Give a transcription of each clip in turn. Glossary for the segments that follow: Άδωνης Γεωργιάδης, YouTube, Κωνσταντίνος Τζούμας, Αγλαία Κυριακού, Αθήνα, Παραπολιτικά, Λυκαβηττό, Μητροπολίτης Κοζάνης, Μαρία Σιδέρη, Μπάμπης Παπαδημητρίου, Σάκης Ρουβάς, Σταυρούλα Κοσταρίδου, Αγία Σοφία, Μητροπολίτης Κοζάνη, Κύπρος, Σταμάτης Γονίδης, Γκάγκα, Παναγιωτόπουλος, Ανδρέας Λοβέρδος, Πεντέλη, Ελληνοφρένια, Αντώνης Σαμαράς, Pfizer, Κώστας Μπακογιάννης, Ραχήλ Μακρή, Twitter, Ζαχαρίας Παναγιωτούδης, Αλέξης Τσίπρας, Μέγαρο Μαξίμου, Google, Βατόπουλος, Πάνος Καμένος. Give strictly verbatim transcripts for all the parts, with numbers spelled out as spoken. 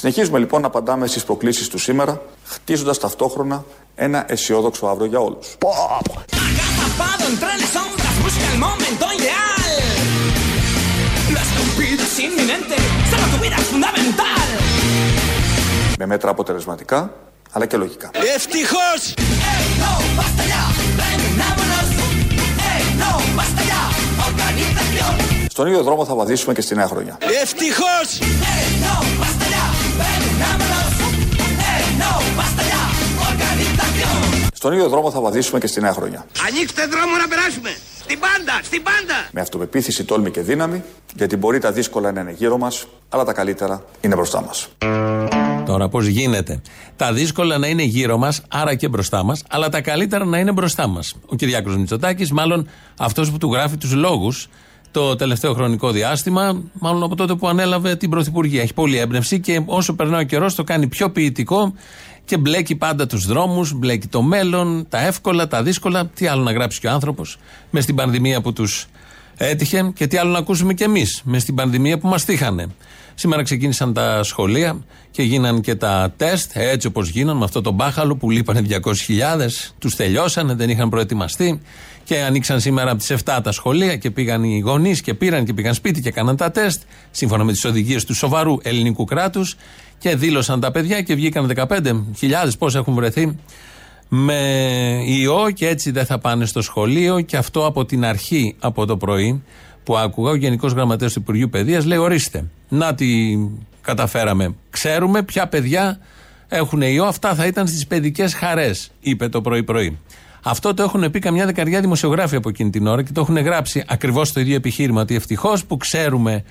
Συνεχίζουμε λοιπόν να απαντάμε στις προκλήσεις του σήμερα, χτίζοντας ταυτόχρονα ένα αισιόδοξο αύριο για όλους. Με μέτρα αποτελεσματικά, αλλά και λογικά. Ευτυχώς! Στον ίδιο δρόμο θα βαδίσουμε και στη νέα χρονιά. Ευτυχώς! Στον ίδιο δρόμο θα βαδίσουμε και στη νέα χρονιά. Ανοίξτε δρόμο να περάσουμε! Στην πάντα! Στην πάντα! Με αυτοπεποίθηση, τόλμη και δύναμη, γιατί μπορεί τα δύσκολα να είναι γύρω μας, αλλά τα καλύτερα είναι μπροστά μας. Τώρα πώς γίνεται. Τα δύσκολα να είναι γύρω μας, άρα και μπροστά μας, αλλά τα καλύτερα να είναι μπροστά μας. Ο Κυριάκος Μητσοτάκης, μάλλον αυτός που του γράφει τους λόγους το τελευταίο χρονικό διάστημα, μάλλον από τότε που ανέλαβε την Πρωθυπουργία. Έχει πολλή έμπνευση και όσο περνάει ο καιρός το κάνει πιο ποιητικό και μπλέκει πάντα τους δρόμους, μπλέκει το μέλλον, τα εύκολα, τα δύσκολα. Τι άλλο να γράψει και ο άνθρωπος μες στην πανδημία που τους έτυχε και τι άλλο να ακούσουμε κι εμείς μες στην πανδημία που μας τύχανε. Σήμερα ξεκίνησαν τα σχολεία και γίναν και τα τεστ, έτσι όπως γίναν, με αυτό το μπάχαλο που λείπανε διακόσιες χιλιάδες, τους τελειώσανε, δεν είχαν προετοιμαστεί και ανοίξαν σήμερα από τις επτά τα σχολεία και πήγαν οι γονείς και πήραν και πήγαν σπίτι και κάναν τα τεστ, σύμφωνα με τις οδηγίες του σοβαρού ελληνικού κράτους και δήλωσαν τα παιδιά και βγήκαν δεκαπέντε χιλιάδες πώς έχουν βρεθεί με ιό και έτσι δεν θα πάνε στο σχολείο και αυτό από την αρχή, από το πρωί, που άκουγα, ο Γενικός Γραμματέας του Υπουργείου Παιδείας λέει: ορίστε, να τι καταφέραμε. Ξέρουμε ποια παιδιά έχουν ιό. Αυτά θα ήταν στις παιδικές χαρές, είπε το πρωί-πρωί. Αυτό το έχουν πει καμιά δεκαριά δημοσιογράφοι από εκείνη την ώρα και το έχουν γράψει ακριβώς το ίδιο επιχείρημα. Ότι ευτυχώς που ξέρουμε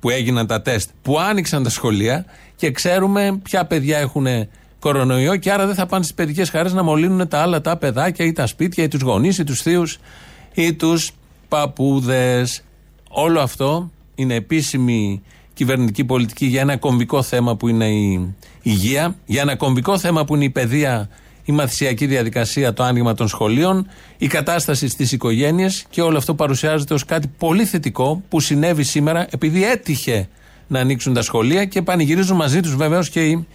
που έγιναν τα τεστ, που άνοιξαν τα σχολεία και ξέρουμε ποια παιδιά έχουν κορονοϊό και άρα δεν θα πάνε στις παιδικές χαρές να μολύνουν τα άλλα τα παιδάκια ή τα σπίτια ή τους γονείς ή τους θείους ή τους παππούδες. Όλο αυτό είναι επίσημη κυβερνητική πολιτική για ένα κομβικό θέμα που είναι η υγεία, για ένα κομβικό θέμα που είναι η παιδεία, η μαθησιακή διαδικασία, το άνοιγμα των σχολείων, η κατάσταση στις οικογένειες και όλο αυτό παρουσιάζεται ως κάτι πολύ θετικό που συνέβη σήμερα επειδή έτυχε να ανοίξουν τα σχολεία και πανηγυρίζουν μαζί τους βεβαίως και οι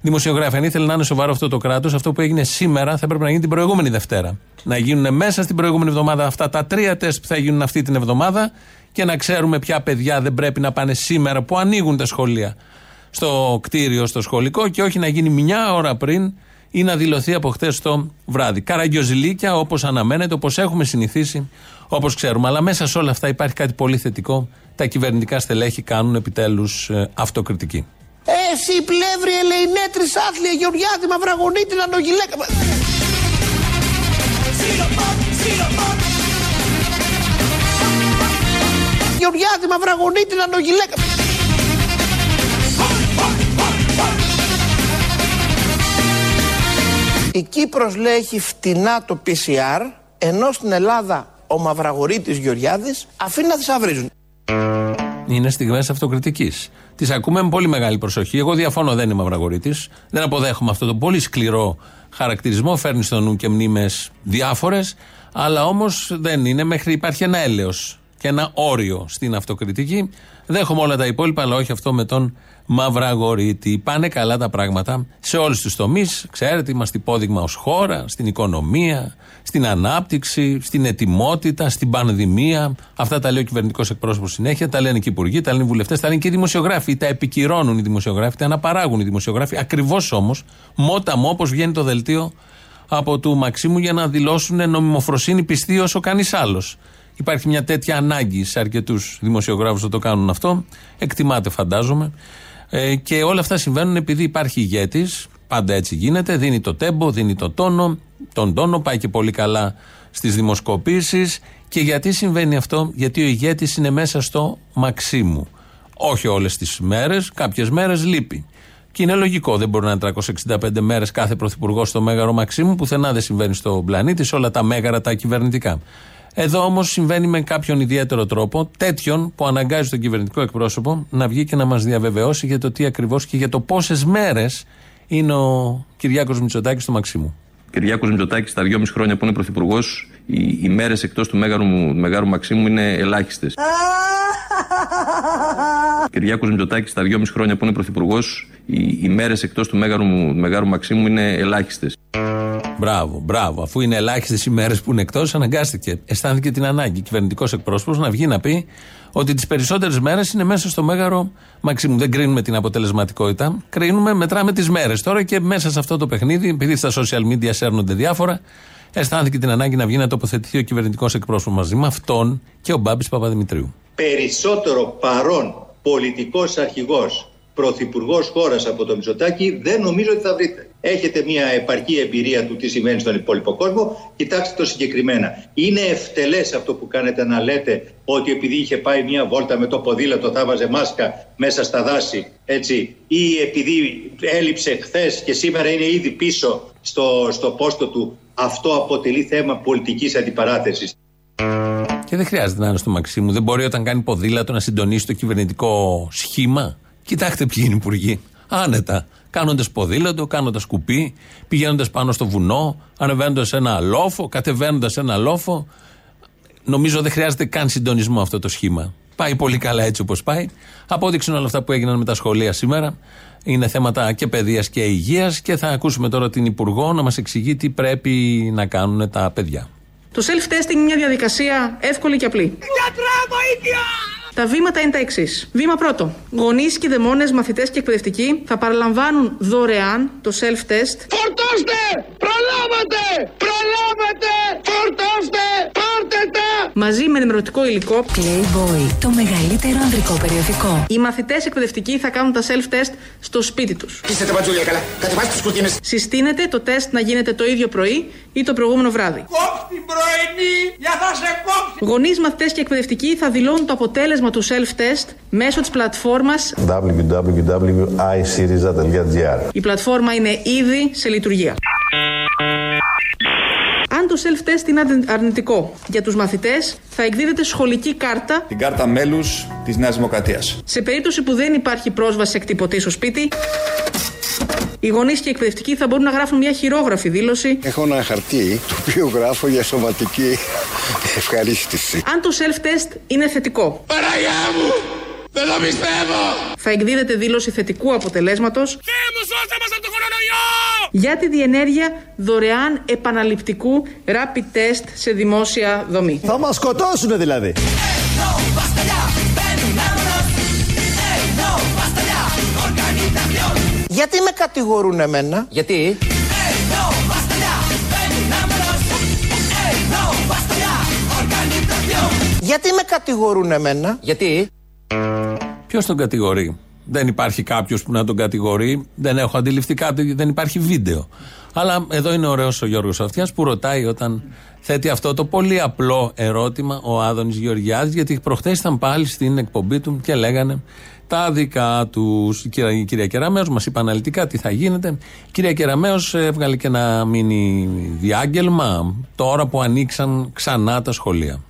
δημοσιογράφοι. Αν ήθελε να είναι σοβαρό αυτό το κράτος, αυτό που έγινε σήμερα θα έπρεπε να γίνει την προηγούμενη Δευτέρα. Να γίνουν μέσα στην προηγούμενη εβδομάδα αυτά τα τρία τεστ που θα γίνουν αυτή την εβδομάδα και να ξέρουμε ποια παιδιά δεν πρέπει να πάνε σήμερα που ανοίγουν τα σχολεία στο κτίριο, στο σχολικό και όχι να γίνει μια ώρα πριν ή να δηλωθεί από χτες το βράδυ. Καραγκιοζηλίκια όπως αναμένεται, όπως έχουμε συνηθίσει, όπως ξέρουμε. Αλλά μέσα σε όλα αυτά υπάρχει κάτι πολύ θετικό. Τα κυβερνητικά στελέχη κάνουν επιτέλους ε, αυτοκριτική. Εσύ η πλεύρη ελεηνέτρης άθλια Γεωργιάδη Μαυραγωνίτη να νογιλέκα. Γεωργιάδη Μαυραγωνίτη να νογιλέκα. Η Κύπρος λέει έχει φτηνά το πι σι αρ ενώ στην Ελλάδα ο Μαυραγωρίτης Γεωργιάδης αφήνει να θησαυρίζουν. Είναι στιγμές αυτοκριτικής. Τις ακούμε με πολύ μεγάλη προσοχή. Εγώ διαφώνω, δεν είμαι Μαυραγωρίτης. Δεν αποδέχομαι αυτό το πολύ σκληρό χαρακτηρισμό. Φέρνει στο νου και μνήμες διάφορες, αλλά όμως δεν είναι. Μέχρι υπάρχει ένα έλεος και ένα όριο στην αυτοκριτική. Δέχομαι όλα τα υπόλοιπα, αλλά όχι αυτό με τον Μαυραγωρίτη. Πάνε καλά τα πράγματα σε όλους τους τομείς. Ξέρετε, είμαστε υπόδειγμα ως χώρα, στην οικονομία, στην ανάπτυξη, στην ετοιμότητα, στην πανδημία. Αυτά τα λέει ο κυβερνητικός εκπρόσωπος συνέχεια. Τα λένε και οι υπουργοί, τα λένε οι βουλευτές, τα λένε και οι δημοσιογράφοι. Τα επικυρώνουν οι δημοσιογράφοι, τα αναπαράγουν οι δημοσιογράφοι. Ακριβώς όμως, μόταμο όπως βγαίνει το δελτίο από του Μαξίμου για να δηλώσουν νομιμοφροσύνη πιστή όσο κανείς άλλος. Υπάρχει μια τέτοια ανάγκη σε αρκετούς δημοσιογράφους να το κάνουν αυτό. Εκτιμάται, φαντάζομαι. Ε, και όλα αυτά συμβαίνουν επειδή υπάρχει ηγέτης. Πάντα έτσι γίνεται. Δίνει το τέμπο, δίνει το τόνο, τον τόνο. Πάει και πολύ καλά στις δημοσκοπήσεις. Και γιατί συμβαίνει αυτό? Γιατί ο ηγέτης είναι μέσα στο Μαξίμου. Όχι όλες τις μέρες. Κάποιες μέρες λείπει. Και είναι λογικό. Δεν μπορεί να είναι τριακόσιες εξήντα πέντε μέρες κάθε πρωθυπουργός στο μέγαρο Μαξίμου. Πουθενά δεν συμβαίνει στον πλανήτη, σε όλα τα μέγαρα τα κυβερνητικά. Εδώ όμως συμβαίνει με κάποιον ιδιαίτερο τρόπο, τέτοιον που αναγκάζει τον κυβερνητικό εκπρόσωπο να βγει και να μας διαβεβαιώσει για το τι ακριβώς και για το πόσες μέρες είναι ο Κυριάκος Μητσοτάκης στο Μαξίμου. Κυριάκος Μητσοτάκης, τα δυόμιση χρόνια που είναι πρωθυπουργός, οι, οι μέρες εκτός του Μέγαρου, Μέγαρου Μαξίμου είναι ελάχιστες. Κυριάκος Μητσοτάκης, τα δυόμιση χρόνια που είναι πρωθυπουργός, οι, οι μέρες εκτός του Μέγαρου, Μεγάρου Μαξίμου είναι ελάχιστες. Μπράβο, μπράβο. Αφού είναι ελάχιστες οι μέρες που είναι εκτός, αναγκάστηκε. Αισθάνθηκε την ανάγκη κυβερνητικός εκπρόσωπος να βγει να πει ότι τις περισσότερες μέρες είναι μέσα στο Μέγαρο Μαξίμου. Δεν κρίνουμε την αποτελεσματικότητα. Κρίνουμε, μετράμε τις μέρες. Τώρα και μέσα σε αυτό το παιχνίδι, επειδή στα social media σέρνονται διάφορα, αισθάνθηκε την ανάγκη να βγει να τοποθετηθεί ο κυβερνητικός εκπρόσωπος μαζί με αυτόν και ο Μπάμπης Παπαδημητρίου. Περισσότερο παρόν πολιτικός αρχηγός, πρωθυπουργός χώρας από τον Μητσοτάκη, δεν νομίζω ότι θα βρείτε. Έχετε μια επαρκή εμπειρία του τι συμβαίνει στον υπόλοιπο κόσμο. Κοιτάξτε το συγκεκριμένα. Είναι ευτελές αυτό που κάνετε να λέτε ότι επειδή είχε πάει μια βόλτα με το ποδήλατο θα βάζε μάσκα μέσα στα δάση, έτσι, ή επειδή έλειψε χθες και σήμερα είναι ήδη πίσω στο, στο πόστο του. Αυτό αποτελεί θέμα πολιτικής αντιπαράθεσης. Και δεν χρειάζεται να είναι στο Μαξίμου. Δεν μπορεί όταν κάνει ποδήλατο να συντονίσει το κυβερνητικό σχήμα. Κοιτάξτε ποιοι είναι υπουργοί. Άνετα. Κάνοντας ποδήλατο, κάνοντας κουπί, πηγαίνοντας πάνω στο βουνό, ανεβαίνοντας ένα αλόφο, κατεβαίνοντας ένα αλόφο. Νομίζω δεν χρειάζεται καν συντονισμό αυτό το σχήμα. Πάει πολύ καλά έτσι όπως πάει. Απόδειξαν όλα αυτά που έγιναν με τα σχολεία σήμερα. Είναι θέματα και παιδείας και υγείας και θα ακούσουμε τώρα την Υπουργό να μας εξηγεί τι πρέπει να κάνουν τα παιδιά. Το self-testing είναι μια διαδικασία εύκολη και απλή. Τα βήματα είναι τα εξής. Βήμα πρώτο. Γονείς και δαιμόνες, μαθητές και εκπαιδευτικοί θα παραλαμβάνουν δωρεάν το self-test. Φορτώστε! Προλάβατε! Προλάβατε! Φορτώστε! Πάρτε τα! Μαζί με ενημερωτικό υλικό. Playboy, το μεγαλύτερο ανδρικό περιοδικό. Οι μαθητές εκπαιδευτικοί θα κάνουν τα self-test στο σπίτι τους. Είστε τα μπατζούλια καλά. Κατεβάστε τις κουρτίνες. Συστήνεται το τεστ να γίνεται το ίδιο πρωί ή το προηγούμενο βράδυ. Κόψ' την πρωινή, για θα σε κόψει! Γονείς, μαθητές και εκπαιδευτικοί θα δηλώνουν το αποτέλεσμα του self-test μέσω της πλατφόρμας double-u double-u double-u τελεία i syriza τελεία gr. Η πλατφόρμα είναι ήδη σε λειτουργία. Αν το self-test είναι αρνητικό για τους μαθητές, θα εκδίδεται σχολική κάρτα, την κάρτα μέλους της Νέας Δημοκρατίας. Σε περίπτωση που δεν υπάρχει πρόσβαση εκτυπωτή στο σπίτι, οι γονείς και οι εκπαιδευτικοί θα μπορούν να γράφουν μια χειρόγραφη δήλωση. Έχω ένα χαρτί, το οποίο γράφω για σωματική ευχαρίστηση. Αν το self-test είναι θετικό, Παναγιά μου, δεν το πιστεύω, θα εκδίδεται δήλωση θετικού αποτελέσματος. Θεέ μου, σώστε μας από το κορονοϊό! Για τη διενέργεια δωρεάν επαναληπτικού rapid test σε δημόσια δομή. Θα μας σκοτώσουνε δηλαδή! Γιατί με κατηγορούν εμένα? Γιατί? Γιατί με κατηγορούν εμένα? Γιατί? Ποιος τον κατηγορεί? Δεν υπάρχει κάποιος που να τον κατηγορεί. Δεν έχω αντιληφθεί κάτι, δεν υπάρχει βίντεο. Αλλά εδώ είναι ωραίος ο Γιώργος Αυτιάς που ρωτάει όταν θέτει αυτό το πολύ απλό ερώτημα ο Άδωνης Γεωργιάδης, γιατί προχθές ήταν πάλι στην εκπομπή του και λέγανε τα δικά τους. Η κυρία Κεραμέως μας είπε αναλυτικά τι θα γίνεται. Η κυρία Κεραμέως έβγαλε και ένα μίνι διάγγελμα τώρα που ανοίξαν ξανά τα σχολεία.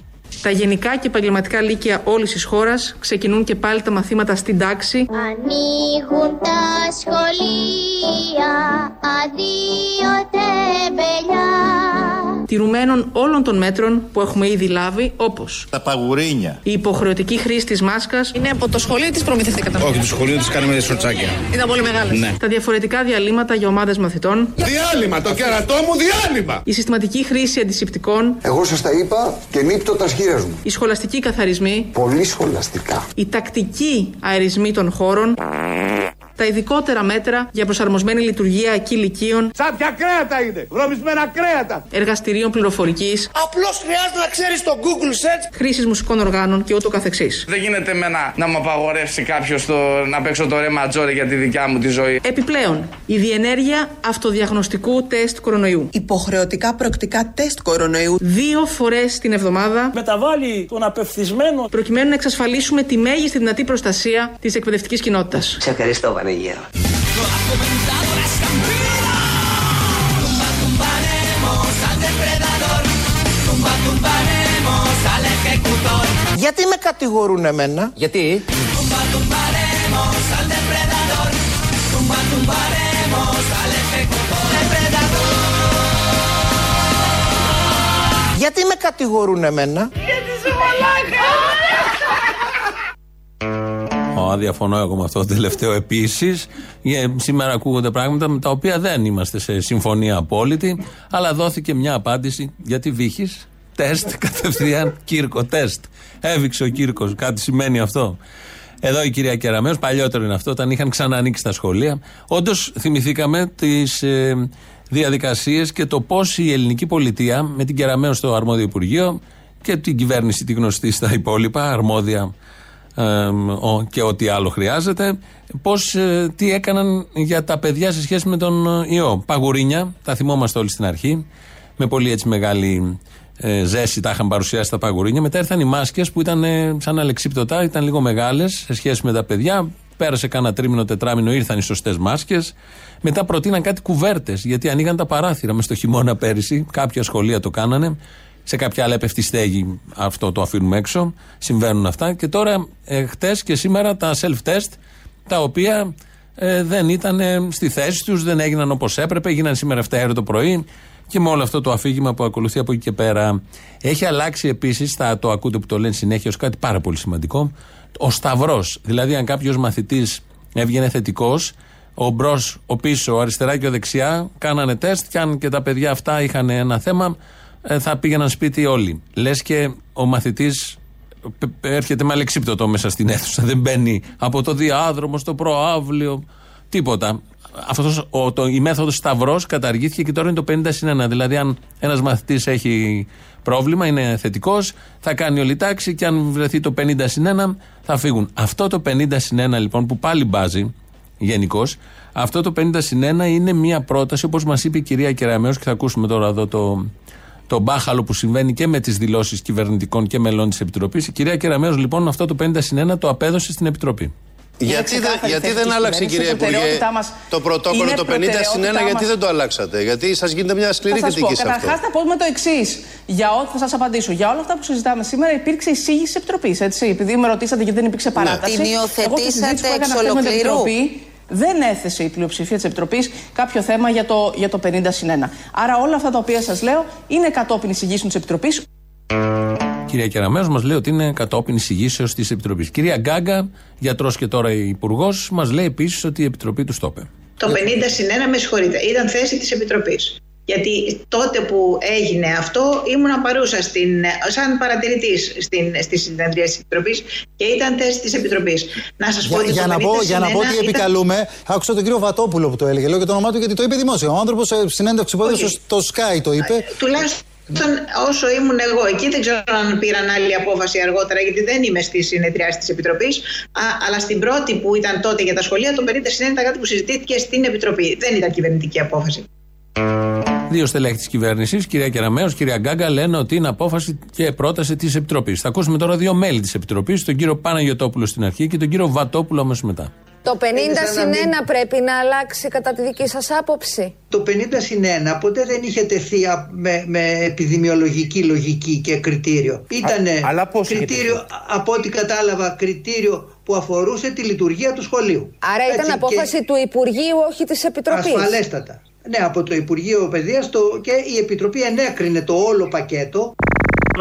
Τα γενικά και επαγγελματικά λύκεια όλης της χώρας ξεκινούν και πάλι τα μαθήματα στην τάξη. Ανοίγουν τα σχολεία, αδείο τεμπελιά. Τηρουμένων όλων των μέτρων που έχουμε ήδη λάβει, όπως τα παγουρίνια, η υποχρεωτική χρήση της μάσκας. Είναι από το σχολείο της προμηθευτή καταναλωτή. Όχι, το σχολείο της κάνουμε σορτσάκια. Ήταν πολύ μεγάλες. Ναι. Τα διαφορετικά διαλύματα για ομάδες μαθητών. Διάλειμμα, το κερατό μου διάλειμμα. Η συστηματική χρήση αντισηπτικών. Εγώ σας τα είπα και νύπτω τα σχήρες μου. Οι σχολαστικοί καθαρισμοί. Πολύ σχολαστικά. Η τακτική αερισμή των χώρων. Τα ειδικότερα μέτρα για προσαρμοσμένη λειτουργία κηλικίων. Σάπια κρέατα είναι! Βρωμισμένα κρέατα! Εργαστηρίων πληροφορικής. Απλώς χρειάζεται να ξέρεις το Google Search. Χρήσης μουσικών οργάνων και ούτω καθεξής. Δεν γίνεται εμένα να μου απαγορεύσει κάποιος το, να παίξω το ρε ματζόρε για τη δικιά μου τη ζωή. Επιπλέον, η διενέργεια αυτοδιαγνωστικού τεστ κορονοϊού. Υποχρεωτικά προεκτικά τεστ κορονοϊού. Δύο φορές την εβδομάδα. Μεταβάλλει τον απευθυσμένο. Προκειμένου να εξασφαλίσουμε τη μέγιστη δυνατή προστασία της εκπαιδευτικής κοινότητας. Σε ευχαριστώ, Βανέ. Γιατί με κατηγορούν εμένα? Γιατί? Γιατί με κατηγορούν εμένα? Γιατί σε μαλάκα! συμφωνώ, αδιαφωνώ εγώ με αυτό το τελευταίο επίσης. Σήμερα ακούγονται πράγματα με τα οποία δεν είμαστε σε συμφωνία απόλυτη, αλλά δόθηκε μια απάντηση γιατί βήχεις. Τεστ, κατευθείαν Κύρκο, τεστ. Έβηξε ο Κύρκος, κάτι σημαίνει αυτό. Εδώ η κυρία Κεραμέως, παλιότερο είναι αυτό, όταν είχαν ξανανοίξει τα σχολεία. Όντως θυμηθήκαμε τις ε, διαδικασίες και το πώς η ελληνική πολιτεία, με την Κεραμέως στο αρμόδιο Υπουργείο και την κυβέρνηση τη γνωστή στα υπόλοιπα, αρμόδια ε, ο, και ό,τι άλλο χρειάζεται, πώς, ε, τι έκαναν για τα παιδιά σε σχέση με τον ιό. Παγουρίνια, τα θυμόμαστε όλοι στην αρχή, με πολύ έτσι μεγάλη... Ε, ζέση τα είχαν παρουσιάσει τα παγουρίνια. Μετά ήρθαν οι μάσκες που ήταν ε, σαν αλεξίπτωτα, ήταν λίγο μεγάλες σε σχέση με τα παιδιά. Πέρασε κάνα τρίμηνο, τετράμηνο, ήρθαν οι σωστές μάσκες. Μετά προτείναν κάτι κουβέρτες, γιατί ανοίγαν τα παράθυρα μες στο χειμώνα πέρυσι. Κάποια σχολεία το κάνανε. Σε κάποια άλλα έπεφτη στέγη, αυτό το αφήνουμε έξω. Συμβαίνουν αυτά. Και τώρα, ε, χτες και σήμερα, τα self-test, τα οποία ε, δεν ήταν ε, στη θέση τους, δεν έγιναν όπως έπρεπε, έγιναν σήμερα εφτά η ώρα το πρωί. Και με όλο αυτό το αφήγημα που ακολουθεί από εκεί και πέρα, έχει αλλάξει επίσης, θα το ακούτε που το λένε συνέχεια, ως κάτι πάρα πολύ σημαντικό, ο σταυρός. Δηλαδή, αν κάποιος μαθητής έβγαινε θετικός, ο μπρος, ο πίσω, ο αριστερά και ο δεξιά, κάνανε τεστ και αν και τα παιδιά αυτά είχαν ένα θέμα, θα πήγαιναν σπίτι όλοι. Λες και ο μαθητής έρχεται με αλεξίπτωτο μέσα στην αίθουσα, δεν μπαίνει από το διάδρομο στο προαύλιο, τίποτα. Αυτός, ο, το, η μέθοδος σταυρός καταργήθηκε και τώρα είναι το πενήντα συν ένα. Δηλαδή, αν ένας μαθητής έχει πρόβλημα, είναι θετικός, θα κάνει όλη τάξη και αν βρεθεί το πενήντα συν ένα θα φύγουν. Αυτό το πενήντα συν ένα λοιπόν που πάλι μπάζει γενικώς, αυτό το πενήντα συν ένα είναι μια πρόταση, όπως μας είπε η κυρία Κεραμέως, και θα ακούσουμε τώρα εδώ το, το μπάχαλο που συμβαίνει και με τις δηλώσεις κυβερνητικών και μελών της Επιτροπής. Η κυρία Κεραμέως λοιπόν αυτό το πενήντα συν ένα το απέδωσε στην Επιτροπή. Γιατί, δε, γιατί δεν άλλαξε, κυρία Υπουργέ, μας... το πρωτόκολλο το πενήντα συν ένα, μας... γιατί δεν το αλλάξατε? Γιατί σας γίνεται μια σκληρή κριτική σε αυτό. Καταρχάς, να πούμε το εξής. Θα σας απαντήσω. Για όλα αυτά που συζητάμε σήμερα, υπήρξε εισήγηση της Επιτροπής. Έτσι. Επειδή με ρωτήσατε γιατί δεν υπήρξε παράταση. Την υιοθετήσατε εξ ολοκληρού. Δεν έθεσε η πλειοψηφία της Επιτροπής κάποιο θέμα για το, για το πενήντα συν ένα. Άρα, όλα αυτά τα οποία σας λέω είναι κατόπιν εισηγήσεων της Επιτροπής. Κυρία Κεραμέως μας λέει ότι είναι κατόπιν εισηγήσεως της Επιτροπής. Κυρία Γκάγκα, γιατρός και τώρα υπουργός, μας λέει επίσης ότι η Επιτροπή του το είπε. Το πενήντα συν ένα, με συγχωρείτε, ήταν θέση της Επιτροπής. Γιατί τότε που έγινε αυτό ήμουν παρούσα στην, σαν παρατηρητής στην, στη συνεδρία της Επιτροπής και ήταν θέση της Επιτροπής. Να σας πω ότι για, για, για να πω ότι ήταν... επικαλούμε, άκουσα τον κύριο Βατόπουλο που το έλεγε, λέω και το όνομά του γιατί το είπε δημόσια. Ο άνθρωπος σε συνέντευξη που έδωσε στο Sky το είπε. Τουλάχιστον. Όσο ήμουν εγώ εκεί, δεν ξέρω αν πήραν άλλη απόφαση αργότερα, γιατί δεν είμαι στη συνεδριάση της Επιτροπής. Αλλά στην πρώτη που ήταν τότε για τα σχολεία, το πενήντα συν ένα ήταν κάτι που συζητήθηκε στην Επιτροπή. Δεν ήταν κυβερνητική απόφαση. Δύο στελέχη της κυβέρνησης, κυρία Κεραμέως, κυρία Γκάγκα, λένε ότι είναι απόφαση και πρόταση της Επιτροπής. Θα ακούσουμε τώρα δύο μέλη της Επιτροπής, τον κύριο Παναγιωτόπουλο στην αρχή και τον κύριο Βατόπουλο αμέσως μετά. Το πενήντα συν ένα μην... πρέπει να αλλάξει κατά τη δική σας άποψη. Το πενήντα συν ένα ποτέ δεν είχε τεθεί με, με επιδημιολογική λογική και κριτήριο. Ήτανε Α, αλλά πώς κριτήριο, είχε από ό,τι κατάλαβα, κριτήριο που αφορούσε τη λειτουργία του σχολείου. Άρα έτσι, ήταν απόφαση και... του Υπουργείου, όχι της Επιτροπής. Ασφαλέστατα. Ναι, από το Υπουργείο Παιδείας το... και η Επιτροπή ενέκρινε το όλο πακέτο.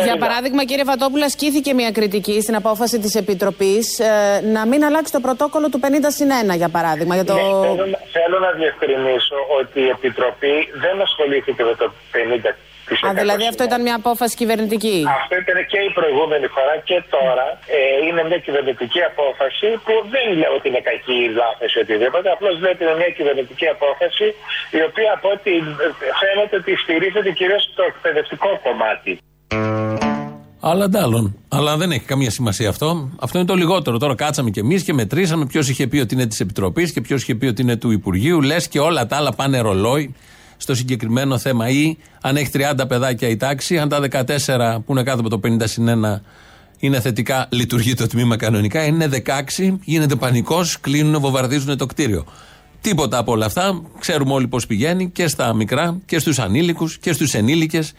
Για παράδειγμα, κύριε Βατόπουλα, ασκήθηκε μια κριτική στην απόφαση της Επιτροπής ε, να μην αλλάξει το πρωτόκολλο του πενήντα συν ένα, για παράδειγμα. Για το... ναι, θέλω, θέλω να διευκρινίσω ότι η Επιτροπή δεν ασχολήθηκε με το πενήντα τοις εκατό. Α, δηλαδή αυτό ήταν μια απόφαση κυβερνητική. Αυτό ήταν και η προηγούμενη φορά και τώρα. Ε, είναι μια κυβερνητική απόφαση που δεν λέω ότι είναι κακή ή λάθος ή οτιδήποτε. Απλώς λέτε είναι μια κυβερνητική απόφαση η οποία από ό,τι φαίνεται ότι στηρίζεται κυρίως στο εκπαιδευτικό κομμάτι. Αλλά αντάλλων. Αλλά δεν έχει καμία σημασία αυτό. Αυτό είναι το λιγότερο. Τώρα κάτσαμε κι εμείς και μετρήσαμε ποιος είχε πει ότι είναι της Επιτροπής και ποιος είχε πει ότι είναι του Υπουργείου. Λες και όλα τα άλλα πάνε ρολόι στο συγκεκριμένο θέμα. Ή αν έχει τριάντα παιδάκια η τάξη, αν τα δεκατέσσερα που είναι κάτω από το πενήντα συν ένα είναι θετικά, λειτουργεί το τμήμα κανονικά. Είναι δεκαέξι, γίνεται πανικός, κλείνουν, βομβαρδίζουν το κτίριο. Τίποτα από όλα αυτά. Ξέρουμε όλοι πώς πηγαίνει και στα μικρά και στους ανήλικους και στους ενήλικες.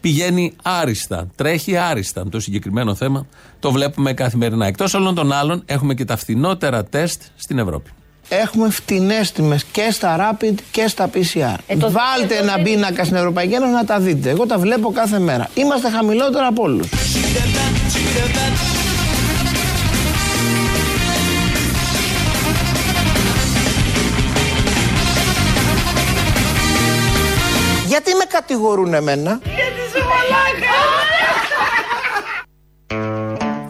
Πηγαίνει άριστα, τρέχει άριστα το συγκεκριμένο θέμα, το βλέπουμε καθημερινά. Εκτός όλων των άλλων, έχουμε και τα φθηνότερα τεστ στην Ευρώπη. Έχουμε φτηνές τιμές και στα Rapid και στα πι σι αρ. Ε, το... Βάλτε ένα το... πίνακα στην Ευρωπαϊκή Ένωση να τα δείτε. Εγώ τα βλέπω κάθε μέρα. Είμαστε χαμηλότερα από όλους. με κατηγορούν εμένα. Γιατί σε μαλάκα.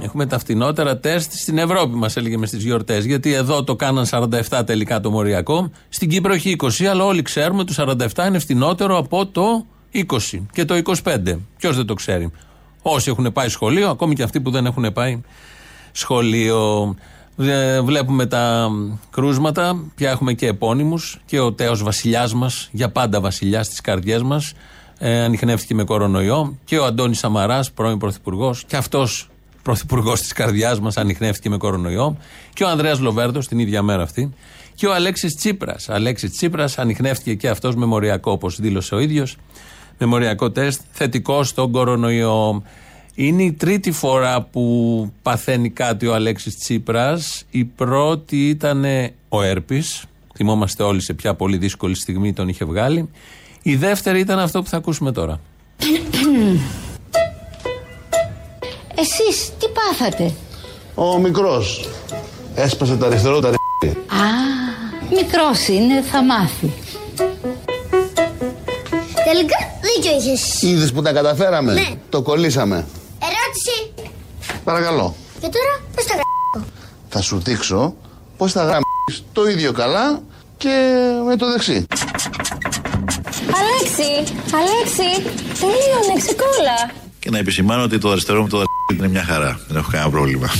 Έχουμε τα φτηνότερα τεστ στην Ευρώπη, μας έλεγε με στις γιορτές. Γιατί εδώ το κάναν σαράντα επτά τελικά το μοριακό. Στην Κύπρο έχει είκοσι, αλλά όλοι ξέρουμε το σαράντα επτά είναι φτηνότερο από το είκοσι και το είκοσι πέντε. Ποιος δεν το ξέρει. Όσοι έχουν πάει σχολείο, ακόμη και αυτοί που δεν έχουν πάει σχολείο. Βλέπουμε τα κρούσματα, πια έχουμε και επώνυμους και ο τέος βασιλιάς μας, για πάντα βασιλιάς στις καρδιές μας, ε, ανιχνεύτηκε με κορονοϊό, και ο Αντώνης Σαμαράς, πρώην πρωθυπουργός, και αυτός πρωθυπουργός της καρδιάς μας, ανιχνεύτηκε με κορονοϊό, και ο Ανδρέας Λοβέρδος την ίδια μέρα αυτή, και ο Αλέξης Τσίπρας. Αλέξης Τσίπρας ανιχνεύτηκε και αυτός με μοριακό, όπως δήλωσε ο ίδιος, με μοριακό τεστ, θετικό στον κορονοϊό. Είναι η τρίτη φορά που παθαίνει κάτι ο Αλέξης Τσίπρας. Η πρώτη ήταν ο έρπης. Θυμόμαστε όλοι σε ποια πολύ δύσκολη στιγμή τον είχε βγάλει. Η δεύτερη ήταν αυτό που θα ακούσουμε τώρα. Εσείς τι πάθατε? Ο μικρός. Έσπασε τα αριστερό τα αριστερό. Α, μικρός είναι, θα μάθει. Τελικά δίκιο είχες. Είδες που τα καταφέραμε. Ναι. Το κολλήσαμε. Ερώτηση. Παρακαλώ. Και τώρα πώς θα γράψω? Θα σου δείξω πώς θα γράψεις το ίδιο καλά και με το δεξί. Αλέξη, Αλέξη, τελείωνε, ξεκόλα. Και να επισημάνω ότι το αριστερό μου το αριστερό είναι μια χαρά. Δεν έχω κανένα πρόβλημα.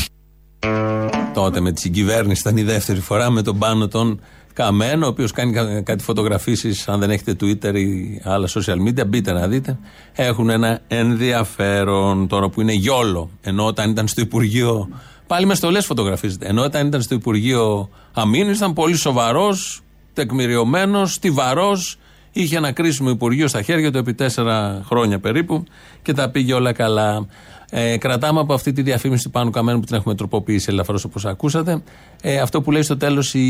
Τότε με τη συγκυβέρνηση ήταν η δεύτερη φορά με τον Πάνο τον Καμένο, ο οποίος κάνει κα, κάτι φωτογραφίσεις. Αν δεν έχετε Twitter ή άλλα social media, μπείτε να δείτε. Έχουν ένα ενδιαφέρον τώρα που είναι γιόλο. Ενώ όταν ήταν στο Υπουργείο. Πάλι με στολές φωτογραφίζεται. Ενώ όταν ήταν στο Υπουργείο Αμήνης ήταν πολύ σοβαρός, τεκμηριωμένος, στιβαρός. Είχε ένα κρίσιμο Υπουργείο στα χέρια του επί τέσσερα χρόνια περίπου και τα πήγε όλα καλά. Ε, κρατάμε από αυτή τη διαφήμιση του Πάνου Καμένου που την έχουμε τροποποιήσει ελαφρώς, όπως ακούσατε. Ε, αυτό που λέει στο τέλος η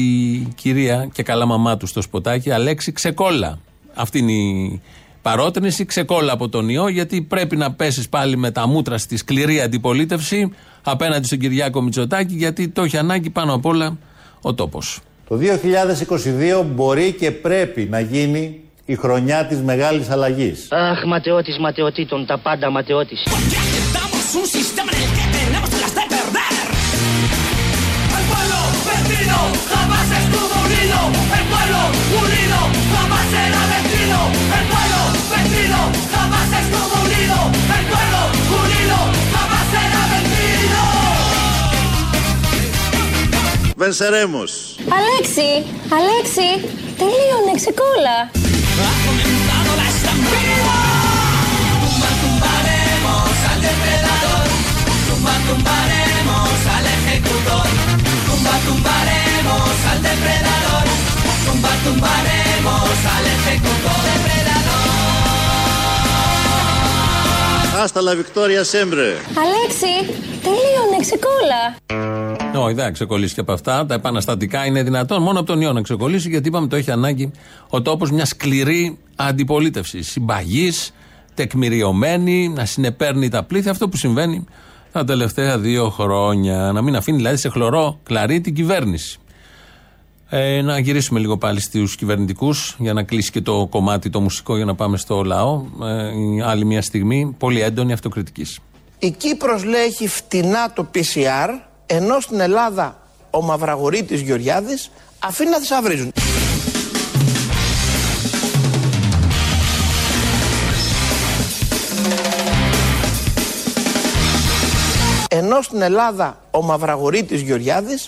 κυρία και καλά μαμά του στο σποτάκι, Αλέξη, ξεκόλα. Αυτή είναι η παρότρινση, ξεκόλα από τον ιό, γιατί πρέπει να πέσεις πάλι με τα μούτρα στη σκληρή αντιπολίτευση απέναντι στον Κυριάκο Μητσοτάκη, γιατί το έχει ανάγκη πάνω απ' όλα ο τόπος. Το δύο χιλιάδες είκοσι δύο μπορεί και πρέπει να γίνει η χρονιά της μεγάλης αλλαγής. Αχ, ματαιώτης ματαιωτήτων, τα πάντα ματαιώτης. Βενσερέμος. Αλέξη, Αλέξη, τελείωνε, ξεκόλα. Hasta la victoria siempre. Αλέξη, τελείωνε, ξεκόλα. Όχι, δεν θα ξεκολλήσει και από αυτά. Τα επαναστατικά είναι δυνατόν μόνο από τον ιό να ξεκολλήσει, γιατί είπαμε το έχει ανάγκη ο τόπος μια σκληρή αντιπολίτευση. Συμπαγής, τεκμηριωμένη, να συνεπέρνει τα πλήθη. Αυτό που συμβαίνει τα τελευταία δύο χρόνια. Να μην αφήνει δηλαδή σε χλωρό κλαρί την κυβέρνηση. Ε, να γυρίσουμε λίγο πάλι στους κυβερνητικούς για να κλείσει και το κομμάτι το μουσικό για να πάμε στο λαό. Ε, άλλη μια στιγμή πολύ έντονη αυτοκριτικής. Η Κύπρος λέει έχει φτηνά το πι σι αρ, ενώ στην Ελλάδα ο Μαυραγορείτης Γεωργιάδης αφήνει να θησαυρίζουν. Ενώ στην Ελλάδα ο Μαυραγορείτης Γεωργιάδης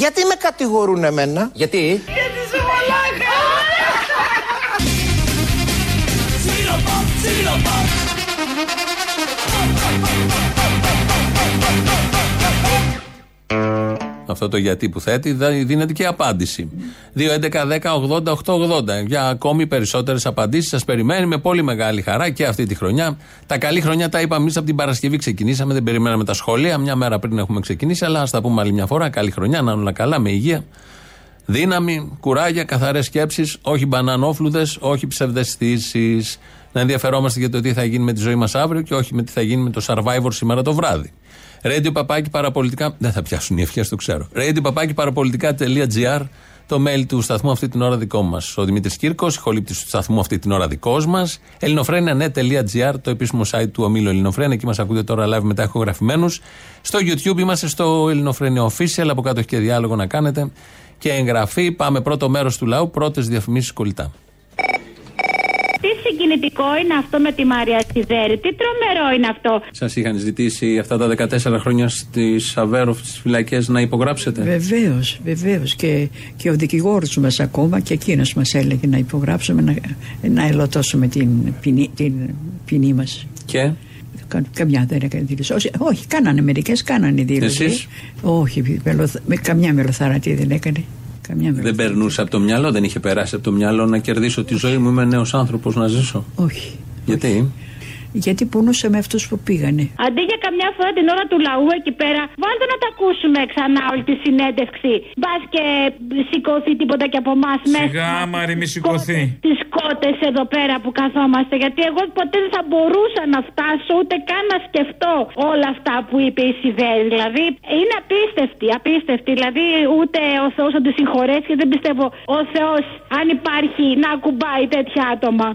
Γιατί με κατηγορούν εμένα? Γιατί? Γιατί σε μαλάκα! αυτό το γιατί που θέτει, δίνεται και η απάντηση. δύο έντεκα δέκα ογδόντα οκτώ ογδόντα. Για ακόμη περισσότερες απαντήσεις σας περιμένει με πολύ μεγάλη χαρά και αυτή τη χρονιά. Τα καλή χρονιά τα είπαμε εμείς από την Παρασκευή, ξεκινήσαμε, δεν περιμέναμε τα σχολεία. Μια μέρα πριν έχουμε ξεκινήσει, αλλά ας τα πούμε άλλη μια φορά. Καλή χρονιά, να είναι όλα καλά, με υγεία, δύναμη, κουράγια, καθαρές σκέψεις, όχι μπανανόφλουδες, όχι ψευδαισθήσεις. Να ενδιαφερόμαστε για το τι θα γίνει με τη ζωή μας αύριο και όχι με τι θα γίνει με το Survivor σήμερα το βράδυ. Radio Παπάκι Παραπολιτικά. Δεν θα πιάσουν οι ευχές, το ξέρω. Radio Παπάκι Παραπολιτικά.gr, το mail του σταθμού αυτή την ώρα δικό μας. Ο Δημήτρης Κύρκος, ηχολήπτης του σταθμού αυτή την ώρα δικός μας. ελληνοφρένια τελεία net.gr, το επίσημο site του ομίλου Ελληνοφρένια. Εκεί μας ακούτε τώρα live μετά ηχογραφημένους. Στο YouTube είμαστε στο Ελληνοφρένια Official. Από κάτω έχει και διάλογο να κάνετε. Και εγγραφή. Πάμε πρώτο μέρος του λαού. Πρώτες διαφημίσεις κολλητά. Τι συγκινητικό είναι αυτό με τη Μαρία Σιδέρη, τι τρομερό είναι αυτό. Σας είχαν ζητήσει αυτά τα δεκατέσσερα χρόνια στις Αβέροφ, στις φυλακές, να υπογράψετε. Βεβαίως, βεβαίως. Και, και ο δικηγόρος μας ακόμα και εκείνος μας έλεγε να υπογράψουμε, να, να ελωτώσουμε την ποινή, την ποινή μας. Και... Καμιά δεν έκανε δήλωση. Όχι, όχι, κάνανε μερικές, κάνανε δήλωση. Εσείς? Όχι, με, καμιά μελοθαρατή δεν έκανε. Δεν περνούσε από το μυαλό, δεν είχε περάσει από το μυαλό να κερδίσω τη ζωή μου. Είμαι νέος άνθρωπος, να ζήσω. Όχι. Γιατί? Όχι. Γιατί πονούσε με αυτούς που πήγανε. Αντί για καμιά φορά την ώρα του λαού εκεί πέρα, βάλτε να τα ακούσουμε ξανά όλη τη συνέντευξη. Μπας και σηκωθεί τίποτα και από εμάς μέσα. Σιγά, Μάρη, μη σηκωθεί. Τις κότες εδώ πέρα που καθόμαστε. Γιατί εγώ ποτέ δεν θα μπορούσα να φτάσω ούτε καν να σκεφτώ όλα αυτά που είπε η Σιδέρη. Δηλαδή είναι απίστευτη, απίστευτη. Δηλαδή ούτε ο Θεός θα τη συγχωρέσει και δεν πιστεύω ο Θεός, αν υπάρχει, να ακουμπάει τέτοια άτομα.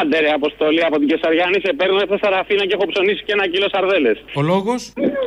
Άντε ρε Αποστολή, από την Κεσαριάννη σε παίρνω, έφτασα Ραφίνα και έχω ψωνίσει και ένα κιλό σαρδέλες. Ο λόγος?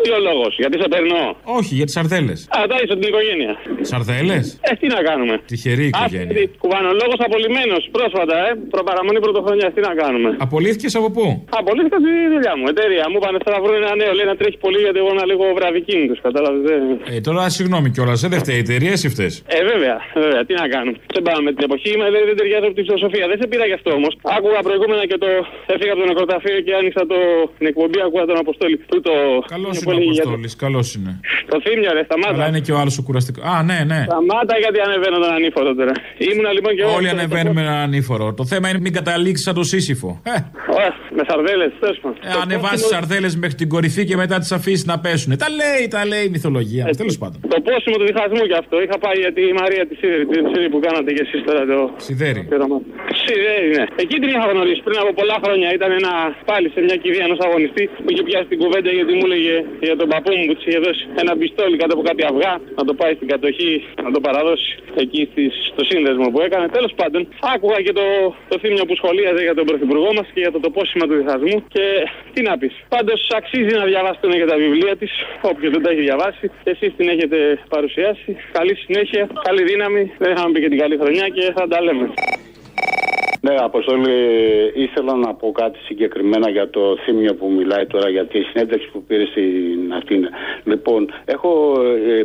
Τι ο λόγος, γιατί σε παίρνω? Όχι, για τις σαρδέλες. Α, τα είσαι την οικογένεια. Σαρδέλες? Ε, τι να κάνουμε. Τυχερή οικογένεια. Αυτή, κουβανολόγος απολυμμένος πρόσφατα, ε, προπαραμονή πρωτοχρονιάς, τι να κάνουμε. Απολύθηκες από πού? Απολύθηκα στη δουλειά μου, εταιρεία μου, πάνε θα βρουν ένα νέο, λέει να τρέχει πολύ γιατί εγώ να λίγο βραδικίνητος, κατάλαβες. Ε, τώρα συγγνώμη κιόλας, δεν φταίει οι εταιρείες ή φταίς? Ε, βέβαια, βέβαια, τι να κάνουμε. Δεν πάμε με την εποχή, είμαι, λέει, δεν ταιριάζω από τη φιλοσοφία, δεν σε πήρα γι' αυτό όμως. Ακούγα προηγούμενα και το έφυγα από το νεκροταφείο και άνοιξα το... την εκπομπή. Ακούγα τον Αποστόλη. Το... Καλός είναι ο Αποστόλης, για... καλός είναι. Το θύμιο, ρε, σταμάτα. Αλλά είναι και ο άλλος ο κουραστικός. Α, ναι, ναι. Σταμάτα γιατί ανεβαίνω τον ανήφορο τώρα. Ήμουνα λοιπόν και εγώ. Όλοι ανεβαίνουμε έναν ανήφορο. Το θέμα είναι μην καταλήξεις σαν το Σύσυφο. Ε. Ωραία, με σαρδέλες, τέλος πάντων. Ε, ανεβάσεις πόσιμο... σαρδέλες μέχρι την κορυφή και μετά τις αφήσεις να πέσουν. Τα λέει, τα λέει η μυθολογία. Ε, τέλος πάντων. Το πόσιμο του διχασμού κι αυτό. Είχα πάει για τη Μαρία τη Σιδέρη που κάνατε κι εσείς τώρα το. Σιδέρη. Σιδέρη, ναι. Εκεί την είχα γνωρίσει πριν από πολλά χρόνια. Ήταν ένα, πάλι σε μια κηδεία ενός αγωνιστή που είχε πιάσει την κουβέντα γιατί μου έλεγε για τον παππού μου που της είχε δώσει ένα πιστόλι κάτω από κάτι αυγά να το πάει στην κατοχή, να το παραδώσει εκεί στις, στο σύνδεσμο που έκανε. Τέλος πάντων, άκουγα και το, το θύμιο που σχολίαζε για τον πρωθυπουργό μας και για το τοπόσημα του διχασμού. Και τι να πεις. Πάντως, αξίζει να διαβάσουν και τα βιβλία της. Όποιος δεν τα έχει διαβάσει, εσείς την έχετε παρουσιάσει. Καλή συνέχεια, καλή δύναμη. Δεν είχαμε πει και την καλή χρονιά και θα τα λέμε. Ναι, Αποστόλη, ήθελα να πω κάτι συγκεκριμένα για το θύμιο που μιλάει τώρα, για τη συνέντευξη που πήρε στην Αθήνα. Λοιπόν, έχω,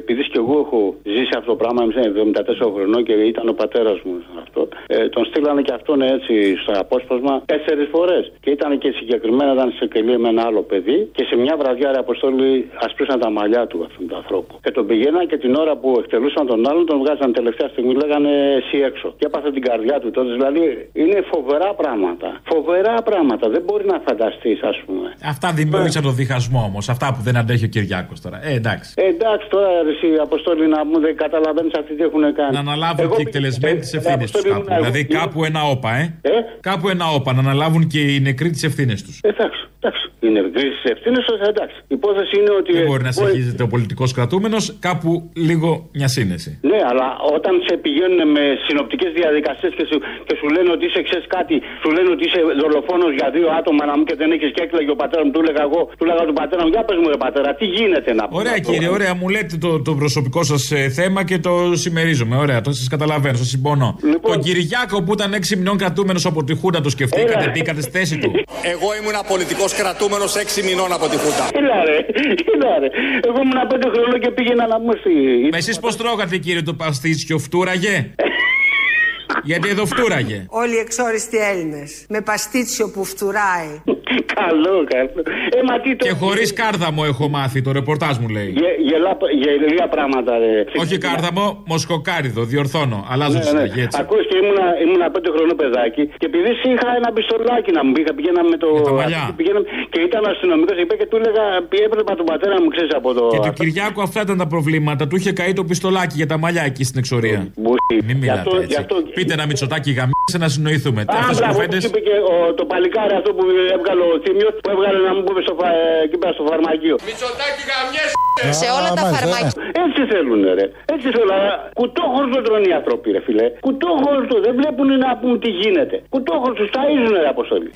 επειδή και εγώ έχω ζήσει αυτό το πράγμα, είμαι εβδομήντα τέσσερα χρονών και ήταν ο πατέρας μου αυτό. Ε, τον στείλανε και αυτόν έτσι στο απόσπασμα τέσσερις φορές. Και ήταν και συγκεκριμένα, ήταν σε κελί με ένα άλλο παιδί και σε μια βραδιά, ρε Αποστόλη, ασπρίσαν τα μαλλιά του αυτού του ανθρώπου. Και τον πηγαίναν και την ώρα που εκτελούσαν τον άλλον, τον βγάζαν τελευταία στιγμή, λέγανε εσύ έξω. Και έπαθε την καρδιά του τότε, δηλαδή. Είναι φοβερά πράγματα. Φοβερά πράγματα. Δεν μπορεί να φανταστείς, ας πούμε. Αυτά δημιούργησαν τον διχασμό όμως. Αυτά που δεν αντέχει ο Κυριάκος τώρα. Ε, εντάξει. Ε, εντάξει τώρα, εσύ Αποστόλη, να μου δεν καταλαβαίνεις αυτοί τι έχουν κάνει. Να αναλάβουν εγώ, και οι εκτελεσμένοι ε, τις ευθύνες τους κάπου. Εγώ, δηλαδή εγώ, κάπου ένα όπα, ε. ε. Κάπου ένα όπα. Να αναλάβουν και οι νεκροί τις ευθύνες τους. Ε, εντάξει. εντάξει. Οι νεκροί τις ευθύνες τους, εντάξει. Η υπόθεση είναι ότι. Δεν μπορεί να συνεχίζεται ο πολιτικός κρατούμενος, κάπου λίγο μια σύνεση. Ναι, αλλά όταν σε πηγαίνουν με συνοπτικές διαδικασίες και σου λένε ότι. Ξέρεις κάτι, σου λένε ότι είσαι δολοφόνος για δύο άτομα να μου και δεν έχεις και έκλαιγε ο πατέρα μου. Του έλεγα εγώ, του έλεγα τον πατέρα μου, για πες μου ρε πατέρα, τι γίνεται να πούμε. Ωραία κύριε, ωραία, μου λέτε το, το προσωπικό σας ε, θέμα και το συμμερίζομαι. Ωραία, το σας καταλαβαίνω, σας συμπονώ. Λοιπόν, τον Κυριάκο που ήταν έξι μηνών κρατούμενος από τη Χούντα, το σκεφτήκατε, μπήκατε στη θέση του? Εγώ ήμουν πολιτικός κρατούμενος έξι μηνών από τη Χούντα. Έλα ρε, έλα ρε. Εγώ ήμουν πέντε χρονών και πήγαινα να μου έρθει. Με εσείς πώς τρώγατε κύριε το παστίτσιο, φτούραγε? Γιατί εδώ φτούραγε. Όλοι οι εξόριστοι Έλληνες. Με παστίτσιο που φτουράει. Καλό, καλό. Ε, μα τι το... Και χωρίς κάρδαμο έχω μάθει, το ρεπορτάζ μου λέει. Γε, γελά, γελία πράγματα, ρε. Όχι κάρδαμο, μοσχοκάριδο, διορθώνω. Αλλάζω ναι, τη συνταγή, ναι. Έτσι. Ακούστε, ήμουνα, ήμουνα πέντε χρονό παιδάκι και επειδή είχα ένα πιστολάκι να μου πήγα, πηγαίναμε με το. Και, πηγαίναμε, και ήταν αστυνομικό και του έλεγα, έπρεπε τον πατέρα μου, ξέρει από το. Και του Κυριάκου αυτά ήταν τα προβλήματα. Του είχε καεί το πιστολάκι για τα μαλλιά εκεί στην εξορία. Μην μιλάτε έτσι. Πείτε ένα Μητσοτάκι γαμίσε να συνοηθούμε. Αυτές τις κουβέντες. Είπε και το παλικάρι αυτό που έβγαλε ο Θήμιος, που έβγαλε να μου πούμε εκεί πέρα στο φαρμακείο. Μητσοτάκι γαμιέσαι. Σε όλα τα φαρμάκια. Έτσι θέλουν, ρε. Έτσι θέλουν. Κουτόχορτο τρώνε οι άνθρωποι, ρε φιλέ. Κουτόχορτο, δεν βλέπουν να πούν τι γίνεται. Κουτόχορτο, ταΐζουν, ρε Αποστόλη.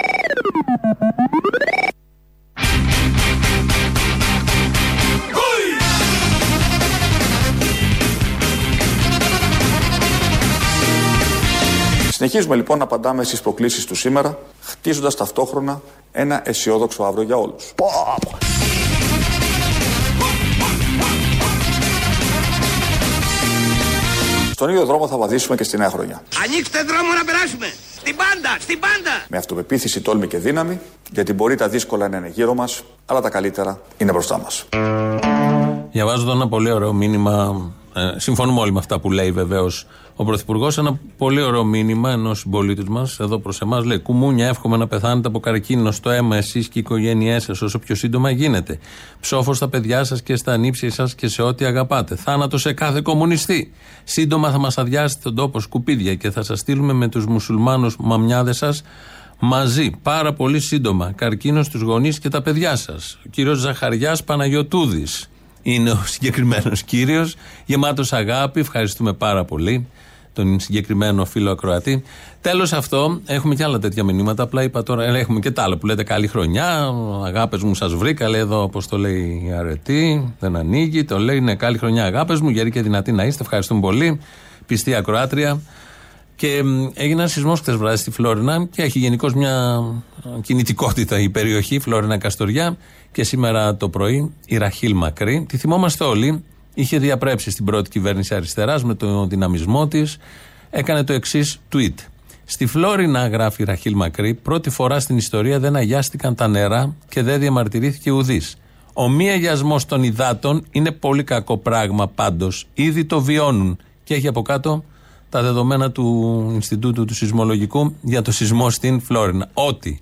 Συνεχίζουμε λοιπόν να απαντάμε στις προκλήσεις του σήμερα, χτίζοντας ταυτόχρονα ένα αισιόδοξο αύριο για όλους. Στον ίδιο δρόμο θα βαδίσουμε και στη νέα χρονιά. Ανοίξτε δρόμο να περάσουμε! Στην πάντα! Στην πάντα! Με αυτοπεποίθηση, τόλμη και δύναμη, γιατί μπορεί τα δύσκολα να είναι γύρω μας, αλλά τα καλύτερα είναι μπροστά μας. Διαβάζω εδώ ένα πολύ ωραίο μήνυμα. Ε, συμφωνούμε όλοι με αυτά που λέει βεβαίως ο Πρωθυπουργός. Ένα πολύ ωραίο μήνυμα ενός συμπολίτου μας εδώ προς εμάς. Λέει: Κουμούνια, εύχομαι να πεθάνετε από καρκίνο στο αίμα, εσείς και οι οικογένειές σας, όσο πιο σύντομα γίνεται. Ψόφο στα παιδιά σας και στα ανήψια σας και σε ό,τι αγαπάτε. Θάνατο σε κάθε κομμουνιστή. Σύντομα θα μας αδειάσετε τον τόπο σκουπίδια και θα σας στείλουμε με τους μουσουλμάνους μαμιάδες σας μαζί. Πάρα πολύ σύντομα. Καρκίνο στους γονείς και τα παιδιά σας. Ο κύριος Ζαχαριάς Παναγιωτούδης. Είναι ο συγκεκριμένος κύριος, γεμάτος αγάπη, ευχαριστούμε πάρα πολύ τον συγκεκριμένο φίλο ακροατή. Τέλος αυτό, έχουμε και άλλα τέτοια μηνύματα, απλά είπα τώρα, έχουμε και τα άλλα που λέτε καλή χρονιά, αγάπες μου σας βρήκα, λέει εδώ όπως το λέει η αρετή, δεν ανοίγει, το λέει ναι καλή χρονιά αγάπες μου, γεροί και δυνατοί να είστε, ευχαριστούμε πολύ, πιστή ακροάτρια. Και έγινε ένα σεισμό χτες βράδυ στη Φλόρινα και έχει γενικώς μια κινητικότητα η περιοχή, Φλόρινα-Καστοριά. Και σήμερα το πρωί η Ραχήλ Μακρή, τη θυμόμαστε όλοι, είχε διαπρέψει στην πρώτη κυβέρνηση αριστεράς με τον δυναμισμό της. Έκανε το εξής tweet. Στη Φλόρινα, γράφει η Ραχήλ Μακρή, πρώτη φορά στην ιστορία δεν αγιάστηκαν τα νερά και δεν διαμαρτυρήθηκε ουδής. Ο μη αγιασμός των υδάτων είναι πολύ κακό πράγμα πάντως. Ήδη το βιώνουν. Και έχει από κάτω τα δεδομένα του Ινστιτούτου του Σεισμολογικού για το σεισμό στην Φλόρινα. Ότι,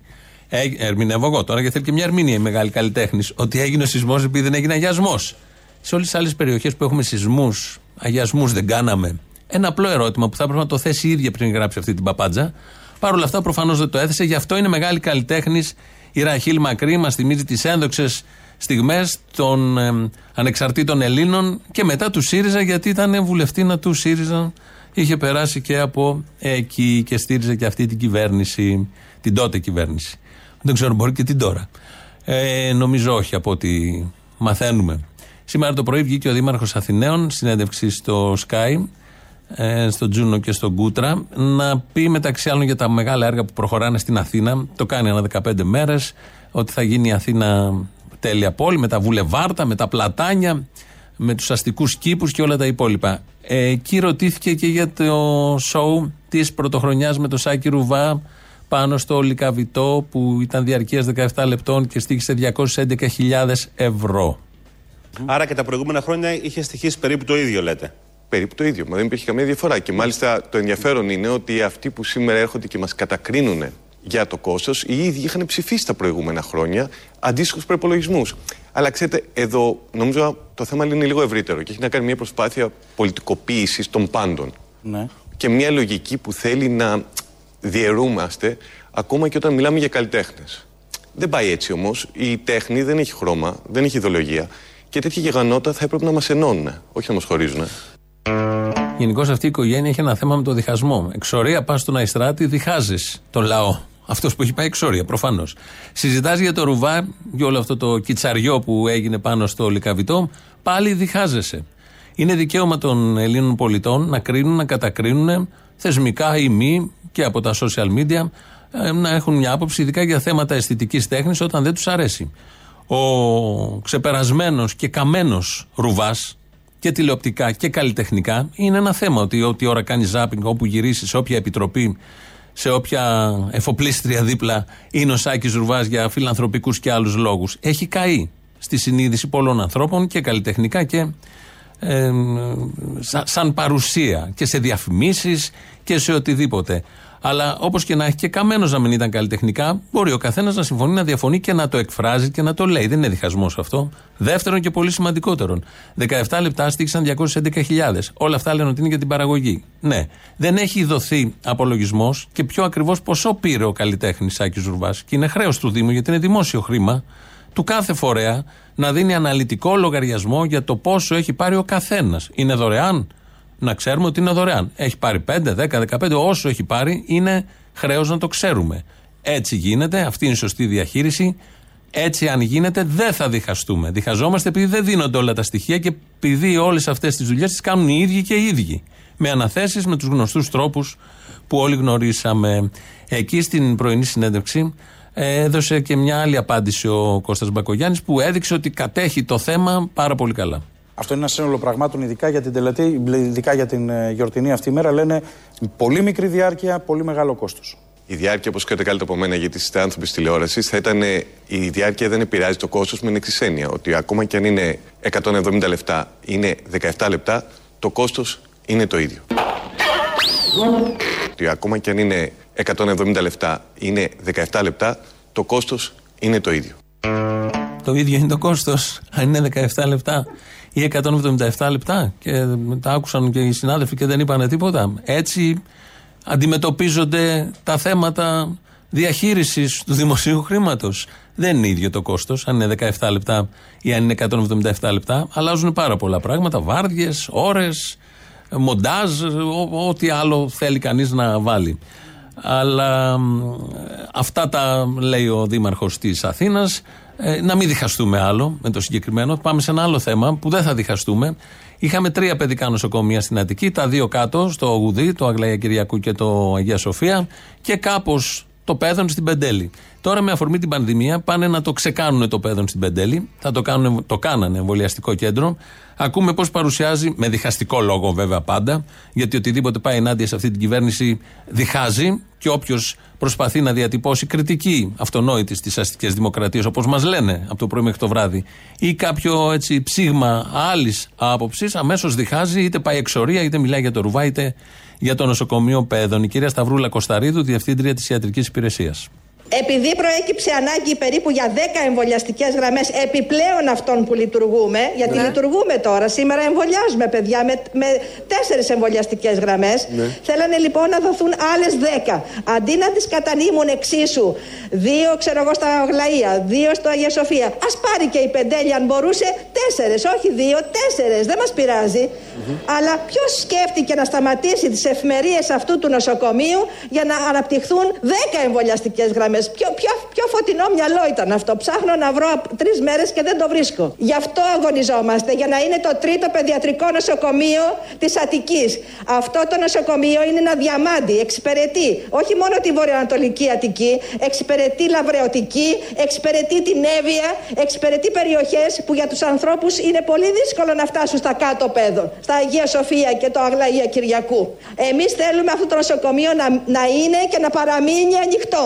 ε, ερμηνεύω εγώ τώρα γιατί θέλει και μια ερμηνεία η μεγάλη καλλιτέχνης, ότι έγινε ο σεισμός επειδή δεν έγινε αγιασμός. Σε όλες τις άλλες περιοχές που έχουμε σεισμούς, αγιασμούς δεν κάναμε. Ένα απλό ερώτημα που θα πρέπει να το θέσει η ίδια πριν γράψει αυτή την παπάντζα. Παρ' όλα αυτά προφανώς δεν το έθεσε, γι' αυτό είναι μεγάλη καλλιτέχνης η Ραχήλ Μακρή, μας θυμίζει τις ένδοξες στιγμές των ε, ανεξαρτήτων Ελλήνων και μετά του ΣΥΡΙΖΑ, γιατί ήταν βουλευτήνα του ΣΥΡΙΖΑ. Είχε περάσει και από εκεί και στήριζε και αυτή την κυβέρνηση, την τότε κυβέρνηση. Δεν ξέρω, μπορεί και την τώρα. Ε, νομίζω όχι από ό,τι μαθαίνουμε. Σήμερα το πρωί βγήκε ο Δήμαρχος Αθηναίων, συνέντευξη στο Sky, ε, στο Τζούνο και στο Κούτρα, να πει μεταξύ άλλων για τα μεγάλα έργα που προχωράνε στην Αθήνα. Το κάνει ανά δεκαπέντε μέρες, ότι θα γίνει η Αθήνα τέλεια πόλη, με τα βουλεβάρτα, με τα πλατάνια, με τους αστικούς κήπους και όλα τα υπόλοιπα. Ε, εκεί ρωτήθηκε και για το σοου της πρωτοχρονιάς με τον Σάκη Ρουβά πάνω στο Λυκαβηττό που ήταν διαρκείας δεκαεπτά λεπτών και στοίχισε διακόσιες έντεκα χιλιάδες ευρώ. Άρα και τα προηγούμενα χρόνια είχε στοιχήσει περίπου το ίδιο, λέτε. Περίπου το ίδιο, μα δεν υπήρχε καμία διαφορά. Και μάλιστα το ενδιαφέρον είναι ότι αυτοί που σήμερα έρχονται και μας κατακρίνουν για το κόστος, οι ίδιοι είχαν ψηφίσει τα προηγούμενα χρόνια αντίστοιχους προϋπολογισμούς. Αλλά ξέρετε, εδώ νομίζω το θέμα είναι λίγο ευρύτερο και έχει να κάνει μια προσπάθεια πολιτικοποίησης των πάντων. Ναι. Και μια λογική που θέλει να διαιρούμαστε ακόμα και όταν μιλάμε για καλλιτέχνες. Δεν πάει έτσι όμως. Η τέχνη δεν έχει χρώμα, δεν έχει ιδεολογία και τέτοια γεγονότα θα έπρεπε να μας ενώνουν, όχι να μας χωρίζουν. Γενικώς αυτή η οικογένεια έχει ένα θέμα με το διχασμό. Εξορία, πας στον Αϊστράτη, διχάζεις τον λαό. Αυτός που έχει πάει εξορία, προφανώς. Συζητάς για το Ρουβά, για όλο αυτό το κιτσαριό που έγινε πάνω στο Λυκαβηττό, πάλι διχάζεσαι. Είναι δικαίωμα των Ελλήνων πολιτών να κρίνουν, να κατακρίνουν θεσμικά ή μη και από τα social media, να έχουν μια άποψη, ειδικά για θέματα αισθητικής τέχνης, όταν δεν τους αρέσει. Ο ξεπερασμένος και καμένος Ρουβάς, και τηλεοπτικά και καλλιτεχνικά, είναι ένα θέμα ότι ό,τι ώρα κάνεις ζάπινγκ, όπου γυρίσεις, σε όποια επιτροπή, σε όποια εφοπλίστρια δίπλα είναι ο Σάκης Ρουβάς για φιλανθρωπικούς και άλλους λόγους, έχει καεί στη συνείδηση πολλών ανθρώπων και καλλιτεχνικά και ε, σαν, σαν παρουσία και σε διαφημίσεις και σε οτιδήποτε. Αλλά όπως και να έχει, και καμένος να μην ήταν καλλιτεχνικά, μπορεί ο καθένας να συμφωνεί, να διαφωνεί και να το εκφράζει και να το λέει. Δεν είναι διχασμός αυτό. Δεύτερον και πολύ σημαντικότερον, δεκαεπτά λεπτά στήξαν διακόσιες έντεκα χιλιάδες. Όλα αυτά λένε ότι είναι για την παραγωγή. Ναι, δεν έχει δοθεί απολογισμός και πιο ακριβώς ποσό πήρε ο καλλιτέχνης Σάκης Ρουβάς. Και είναι χρέος του Δήμου, γιατί είναι δημόσιο χρήμα, του κάθε φορέα να δίνει αναλυτικό λογαριασμό για το πόσο έχει πάρει ο καθένας. Είναι δωρεάν. Να ξέρουμε ότι είναι δωρεάν. Έχει πάρει πέντε, δέκα, δεκαπέντε, όσο έχει πάρει είναι χρέος να το ξέρουμε. Έτσι γίνεται, αυτή είναι η σωστή διαχείριση. Έτσι αν γίνεται δεν θα διχαστούμε. Διχαζόμαστε επειδή δεν δίνονται όλα τα στοιχεία και επειδή όλες αυτές τις δουλειές τις κάνουν οι ίδιοι και οι ίδιοι. Με αναθέσεις, με τους γνωστούς τρόπους που όλοι γνωρίσαμε. Εκεί στην πρωινή συνέντευξη έδωσε και μια άλλη απάντηση ο Κώστας Μπακογιάννης, που έδειξε ότι κατέχει το θέμα πάρα πολύ καλά. Αυτό είναι ένα σύνολο πραγμάτων, ειδικά για την τελετή, ειδικά για την ε, γιορτινή αυτή η μέρα. Λένε πολύ μικρή διάρκεια, πολύ μεγάλο κόστος. Η διάρκεια, όπως ξέρετε καλύτερα από μένα, γιατί είστε άνθρωποι της τηλεόρασης, θα ήταν. Η διάρκεια δεν επηρεάζει το κόστος με εξισένεια. Ότι ακόμα και αν είναι εκατόν εβδομήντα λεπτά, είναι δεκαεπτά λεπτά, το κόστος είναι το ίδιο. Ότι ακόμα και αν είναι εκατόν εβδομήντα λεπτά, είναι δεκαεπτά λεπτά, το κόστος είναι το ίδιο. Το ίδιο είναι το κόστος, αν είναι δεκαεπτά λεπτά. Ή εκατόν εβδομήντα επτά λεπτά, και τα άκουσαν και οι συνάδελφοι και δεν είπανε τίποτα. Έτσι αντιμετωπίζονται τα θέματα διαχείρισης του δημοσίου χρήματος. Δεν είναι ίδιο το κόστος, αν είναι δεκαεπτά λεπτά ή αν είναι εκατόν εβδομήντα επτά λεπτά. Αλλάζουν πάρα πολλά πράγματα, βάρδιες, ώρες, μοντάζ, ό,τι άλλο θέλει κανείς να βάλει. Αλλά αυτά τα λέει ο Δήμαρχος της Αθήνας. Ε, να μην διχαστούμε άλλο με το συγκεκριμένο. Πάμε σε ένα άλλο θέμα που δεν θα διχαστούμε. Είχαμε τρία παιδικά νοσοκομεία στην Αττική, τα δύο κάτω, στο Γουδί, το Αγλαία Κυριακού και το Αγία Σοφία, και κάπως το Πέδον στην Πεντέλη. Τώρα, με αφορμή την πανδημία, πάνε να το ξεκάνουν το Πέδον στην Πεντέλη. Θα το, κάνουν, το κάνανε εμβολιαστικό κέντρο. Ακούμε πώς παρουσιάζει, με διχαστικό λόγο βέβαια πάντα, γιατί οτιδήποτε πάει ενάντια σε αυτή την κυβέρνηση διχάζει, και όποιος προσπαθεί να διατυπώσει κριτική αυτονόητη στις αστικές δημοκρατίες, όπως μας λένε από το πρωί μέχρι το βράδυ, ή κάποιο έτσι ψήγμα άλλης άποψης, αμέσως διχάζει, είτε πάει εξορία, είτε μιλάει για το Ρουβά, είτε για το νοσοκομείο Πέδων. Η κυρία Σταυρούλα Κοσταρίδου, διευθύντρια της Ιατρικής Υπηρεσίας. Επειδή προέκυψε ανάγκη περίπου για δέκα εμβολιαστικές γραμμές επιπλέον αυτών που λειτουργούμε, γιατί ναι. λειτουργούμε τώρα, σήμερα εμβολιάζουμε παιδιά με, με τέσσερις εμβολιαστικές γραμμές, ναι. θέλανε λοιπόν να δοθούν άλλες δέκα. Αντί να τις κατανείμουν εξίσου, δύο ξέρω εγώ στα Αγλαία, δύο στο Αγία Σοφία, ας πάρει και η Πεντέλη αν μπορούσε τέσσερες, όχι δύο, τέσσερες, δεν μας πειράζει. Mm-hmm. Αλλά ποιος σκέφτηκε να σταματήσει τις ευμερίες αυτού του νοσοκομείου για να αναπτυχθούν δέκα εμβολιαστικές γραμμές. Πιο, πιο, πιο φωτεινό μυαλό ήταν αυτό. Ψάχνω να βρω τρεις μέρες και δεν το βρίσκω. Γι' αυτό αγωνιζόμαστε, για να είναι το τρίτο παιδιατρικό νοσοκομείο της Αττικής. Αυτό το νοσοκομείο είναι ένα διαμάντι, εξυπηρετεί όχι μόνο τη βορειοανατολική Αττική, εξυπηρετεί Λαβρεωτική, εξυπηρετεί την Εύβοια, εξυπηρετεί περιοχές που για τους ανθρώπους είναι πολύ δύσκολο να φτάσουν στα κάτω Πέδων, στα Αγία Σοφία και το Αγλαία Κυριακού. Εμείς θέλουμε αυτό το νοσοκομείο να, να είναι και να παραμείνει ανοιχτό.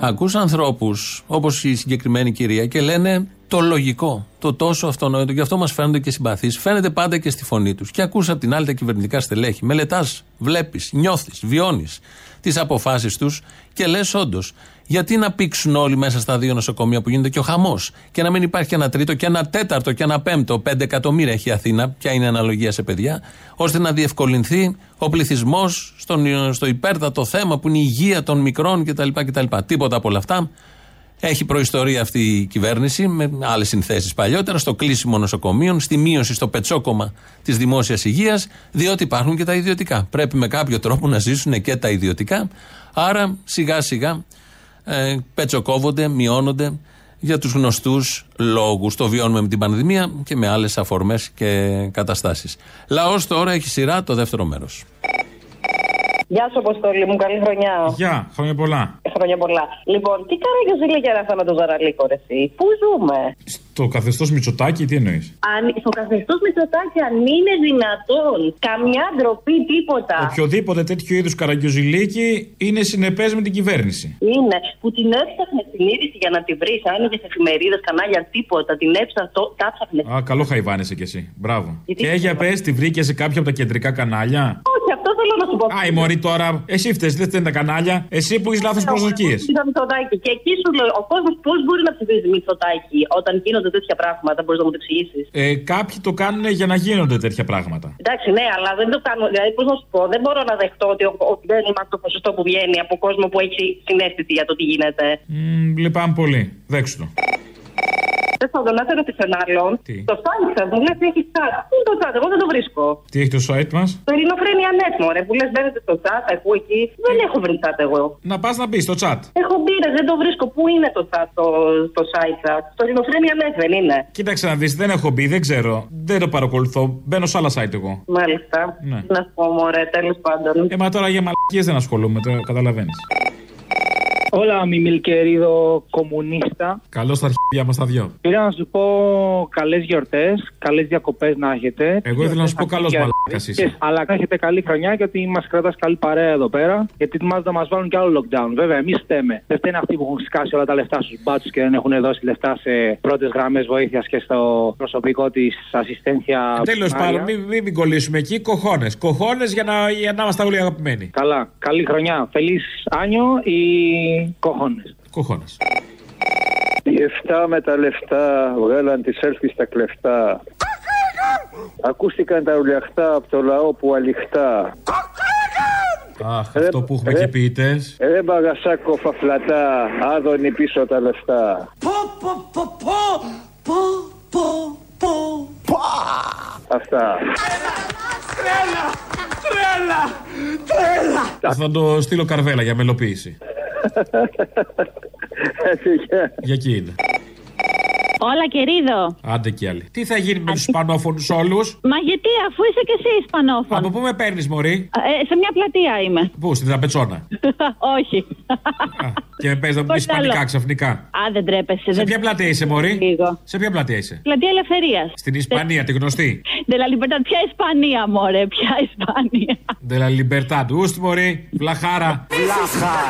Ακούς ανθρώπους όπως η συγκεκριμένη κυρία και λένε το λογικό, το τόσο αυτονόητο. Γι' αυτό μας φαίνονται και συμπαθείς. Φαίνεται πάντα και στη φωνή τους. Και ακούς απ' την άλλη τα κυβερνητικά στελέχη. Μελετάς, βλέπεις, νιώθεις, βιώνεις τις αποφάσεις τους και λες όντως, γιατί να πήξουν όλοι μέσα στα δύο νοσοκομεία που γίνεται και ο χαμός, και να μην υπάρχει και ένα τρίτο και ένα τέταρτο και ένα πέμπτο? Πέντε εκατομμύρια έχει η Αθήνα, ποια είναι η αναλογία σε παιδιά, ώστε να διευκολυνθεί ο πληθυσμός στον, στο υπέρτατο θέμα που είναι η υγεία των μικρών κτλ. κτλ. Τίποτα από όλα αυτά. Έχει προϊστορία αυτή η κυβέρνηση με άλλες συνθέσεις παλιότερα, στο κλείσιμο νοσοκομείων, στη μείωση, στο πετσόκομα της δημόσιας υγείας, διότι υπάρχουν και τα ιδιωτικά. Πρέπει με κάποιο τρόπο να ζήσουν και τα ιδιωτικά. Άρα σιγά σιγά ε, πετσοκόβονται, μειώνονται για τους γνωστούς λόγους. Το βιώνουμε με την πανδημία και με άλλες αφορμές και καταστάσεις. Λαός τώρα έχει σειρά το δεύτερο μέρος. Γεια σου, Αποστόλη μου, καλή χρονιά. Γεια, χρόνια πολλά. Χρόνια πολλά. Λοιπόν, τι κάνει ο Ζήλικερας με τον Ζαραλίκο, ρε εσύ, πού ζούμε? Το καθεστώς Μητσοτάκη, τι εννοείς? Αν, στο καθεστώς Μητσοτάκη, αν είναι δυνατόν, καμιά ντροπή, τίποτα. Οποιοδήποτε τέτοιο είδους καραγκιοζηλίκι είναι συνεπές με την κυβέρνηση. Είναι. Που την έψαχνε την είδηση για να τη βρεις. Άνοιγες εφημερίδες, κανάλια, τίποτα. Την έψαχνε. Κάψαχνε. Α, καλό χαϊβάνεσαι κι εσύ. Μπράβο. Και για πες, τη βρήκε σε κάποια από τα κεντρικά κανάλια. Όχι, αυτό θέλω να σου πω. Α, η μωρή τώρα. Εσύ φταίς, δεν φταίνε τα κανάλια. Εσύ που έχεις λάθος προσδοκίες. Και εκεί σου λέω, ο κόσμος πώς μπορεί να ψηφίζει Μητσοτάκη όταν γίνονται τέτοια πράγματα, μπορείς να μου το εξηγήσεις? Ε, κάποιοι το κάνουν για να γίνονται τέτοια πράγματα. Εντάξει, ναι, αλλά δεν το κάνουν. Δηλαδή, πώς να σου πω, δεν μπορώ να δεχτώ ότι δεν είμαστε το ποσοστό που βγαίνει από κόσμο που έχει συνέστηση για το τι γίνεται. Mm, λυπάμαι πολύ. Δέξου το. Δεν θα δονάτερο τη ενάλλων. Το site θα μου λε τι έχει chat. Πού είναι το chat, εγώ δεν το βρίσκω. Τι έχει το site μα? Περινοφρένια net, μωρέ, που λε μπαίνετε στο chat, ακούω εκεί. Δεν έχω βρει chat εγώ. Να πα να μπει στο chat. Έχω μπει, ρε, δεν το βρίσκω. Πού είναι το chat, το, το site σα. Περινοφρένια net δεν είναι? Κοίταξε να δει, δεν έχω μπει, δεν ξέρω. Δεν το παρακολουθώ. Μπαίνω σε άλλα site εγώ. Μάλιστα. Ναι. Να σου πω, μωρέ, τέλο πάντων. Ε, μα τώρα για μαλακίε δεν ασχολούμαι, το καταλαβαίνει. Hola, mi mil querido comunista. Καλώς τα αρχίδια μας τα δυο. Πήρα να σου πω καλές γιορτές, καλές διακοπές να έχετε. Εγώ ήθελα να σου πω καλός μαλάκας είσαι. Αλλά να έχετε καλή χρονιά, γιατί μας κρατάς καλή παρέα εδώ πέρα. Γιατί μας θα μας βάλουν κι άλλο lockdown. Βέβαια, εμείς φταίμε. Δεν φταίνε αυτοί που έχουν σκάσει όλα τα λεφτά στους μπάτσους και δεν έχουν δώσει λεφτά σε πρώτες γραμμές βοήθειας και στο προσωπικό της ασυστένθια. Τέλος πάντων, μην, μην κολλήσουμε εκεί. Κοχώνες. Κοχώνες για να, για να είμαστε όλοι αγαπημένοι. Καλά. Καλή χρονιά. Feliz año y... Κοχώνες. Κοχώνες. Οι εφτά με τα λεφτά βγάλαν τη σέλφη στα κλεφτά. Ακούστηκαν τα ουλιαχτά από το λαό που αλιχτά. Αχ, ρε, αυτό που έχουμε ρε, και ποιητές. Ρε μπαγασάκο φαφλατά, άδωνη πίσω τα λεφτά. Πω πω πω πω, πω πω πω πω. Αυτά. Τρέλα, τρέλα, τρέλα. Θα το στείλω καρβέλα για μελοποίηση. Για εκεί είναι. Όλα κερίδο. Άντε κι άλλοι. Τι θα γίνει με τους Ισπανόφωνους όλους? Μα γιατί, αφού είσαι κι εσύ Ισπανόφωνο? Από πού με παίρνεις, μωρή? Ε, σε μια πλατεία είμαι. Πού, στην Τραπετσόνα? Όχι. Α, και με παίζει να μου πει Ισπανικά ξαφνικά. Α, δεν τρέπεσαι. Σε ποια πλατεία είσαι, μωρή? Λίγο. Σε ποια πλατεία είσαι? Πλατεία Ελευθερίας. Στην Ισπανία, τη γνωστή. De la Libertad, ποια Ισπανία, μωρέ, ποια Ισπανία. De la Libertad, ούστ, μωρή, βλαχάρα. Βλαχάρα,